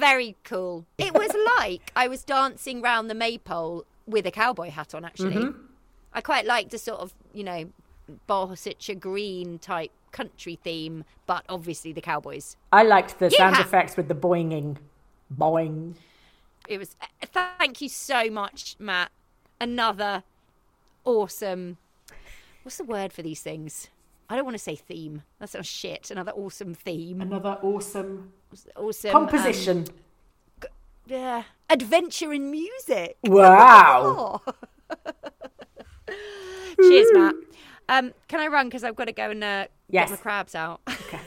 very cool. It was like I was dancing round the maypole with a cowboy hat on, actually. Mm-hmm. I quite liked a sort of, you know, Borchester green type country theme, but obviously the cowboys. I liked the sound yeah. effects with the boinging. Boing. It was, uh, thank you so much, Matt. Another awesome, what's the word for these things? I don't want to say theme. That sounds shit. Another awesome theme. Another awesome, awesome composition. Um, g- uh, adventure in music. Wow. Cheers, Matt. Um, can I run? Because I've got to go and uh, yes. get my crabs out. Okay.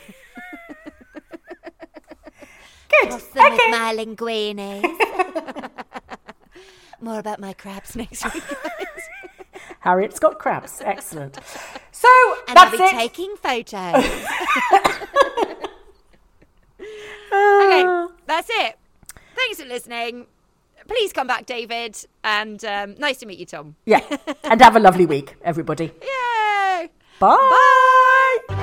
Good. Cross them okay. with my linguinis. More about my crabs next week, guys. Harriet's got crabs. Excellent. So and that's I'll be it. Taking photos. Okay, that's it. Thanks for listening. Please come back, David. And um, nice to meet you, Tom. Yeah. And have a lovely week, everybody. Yay! Bye! Bye!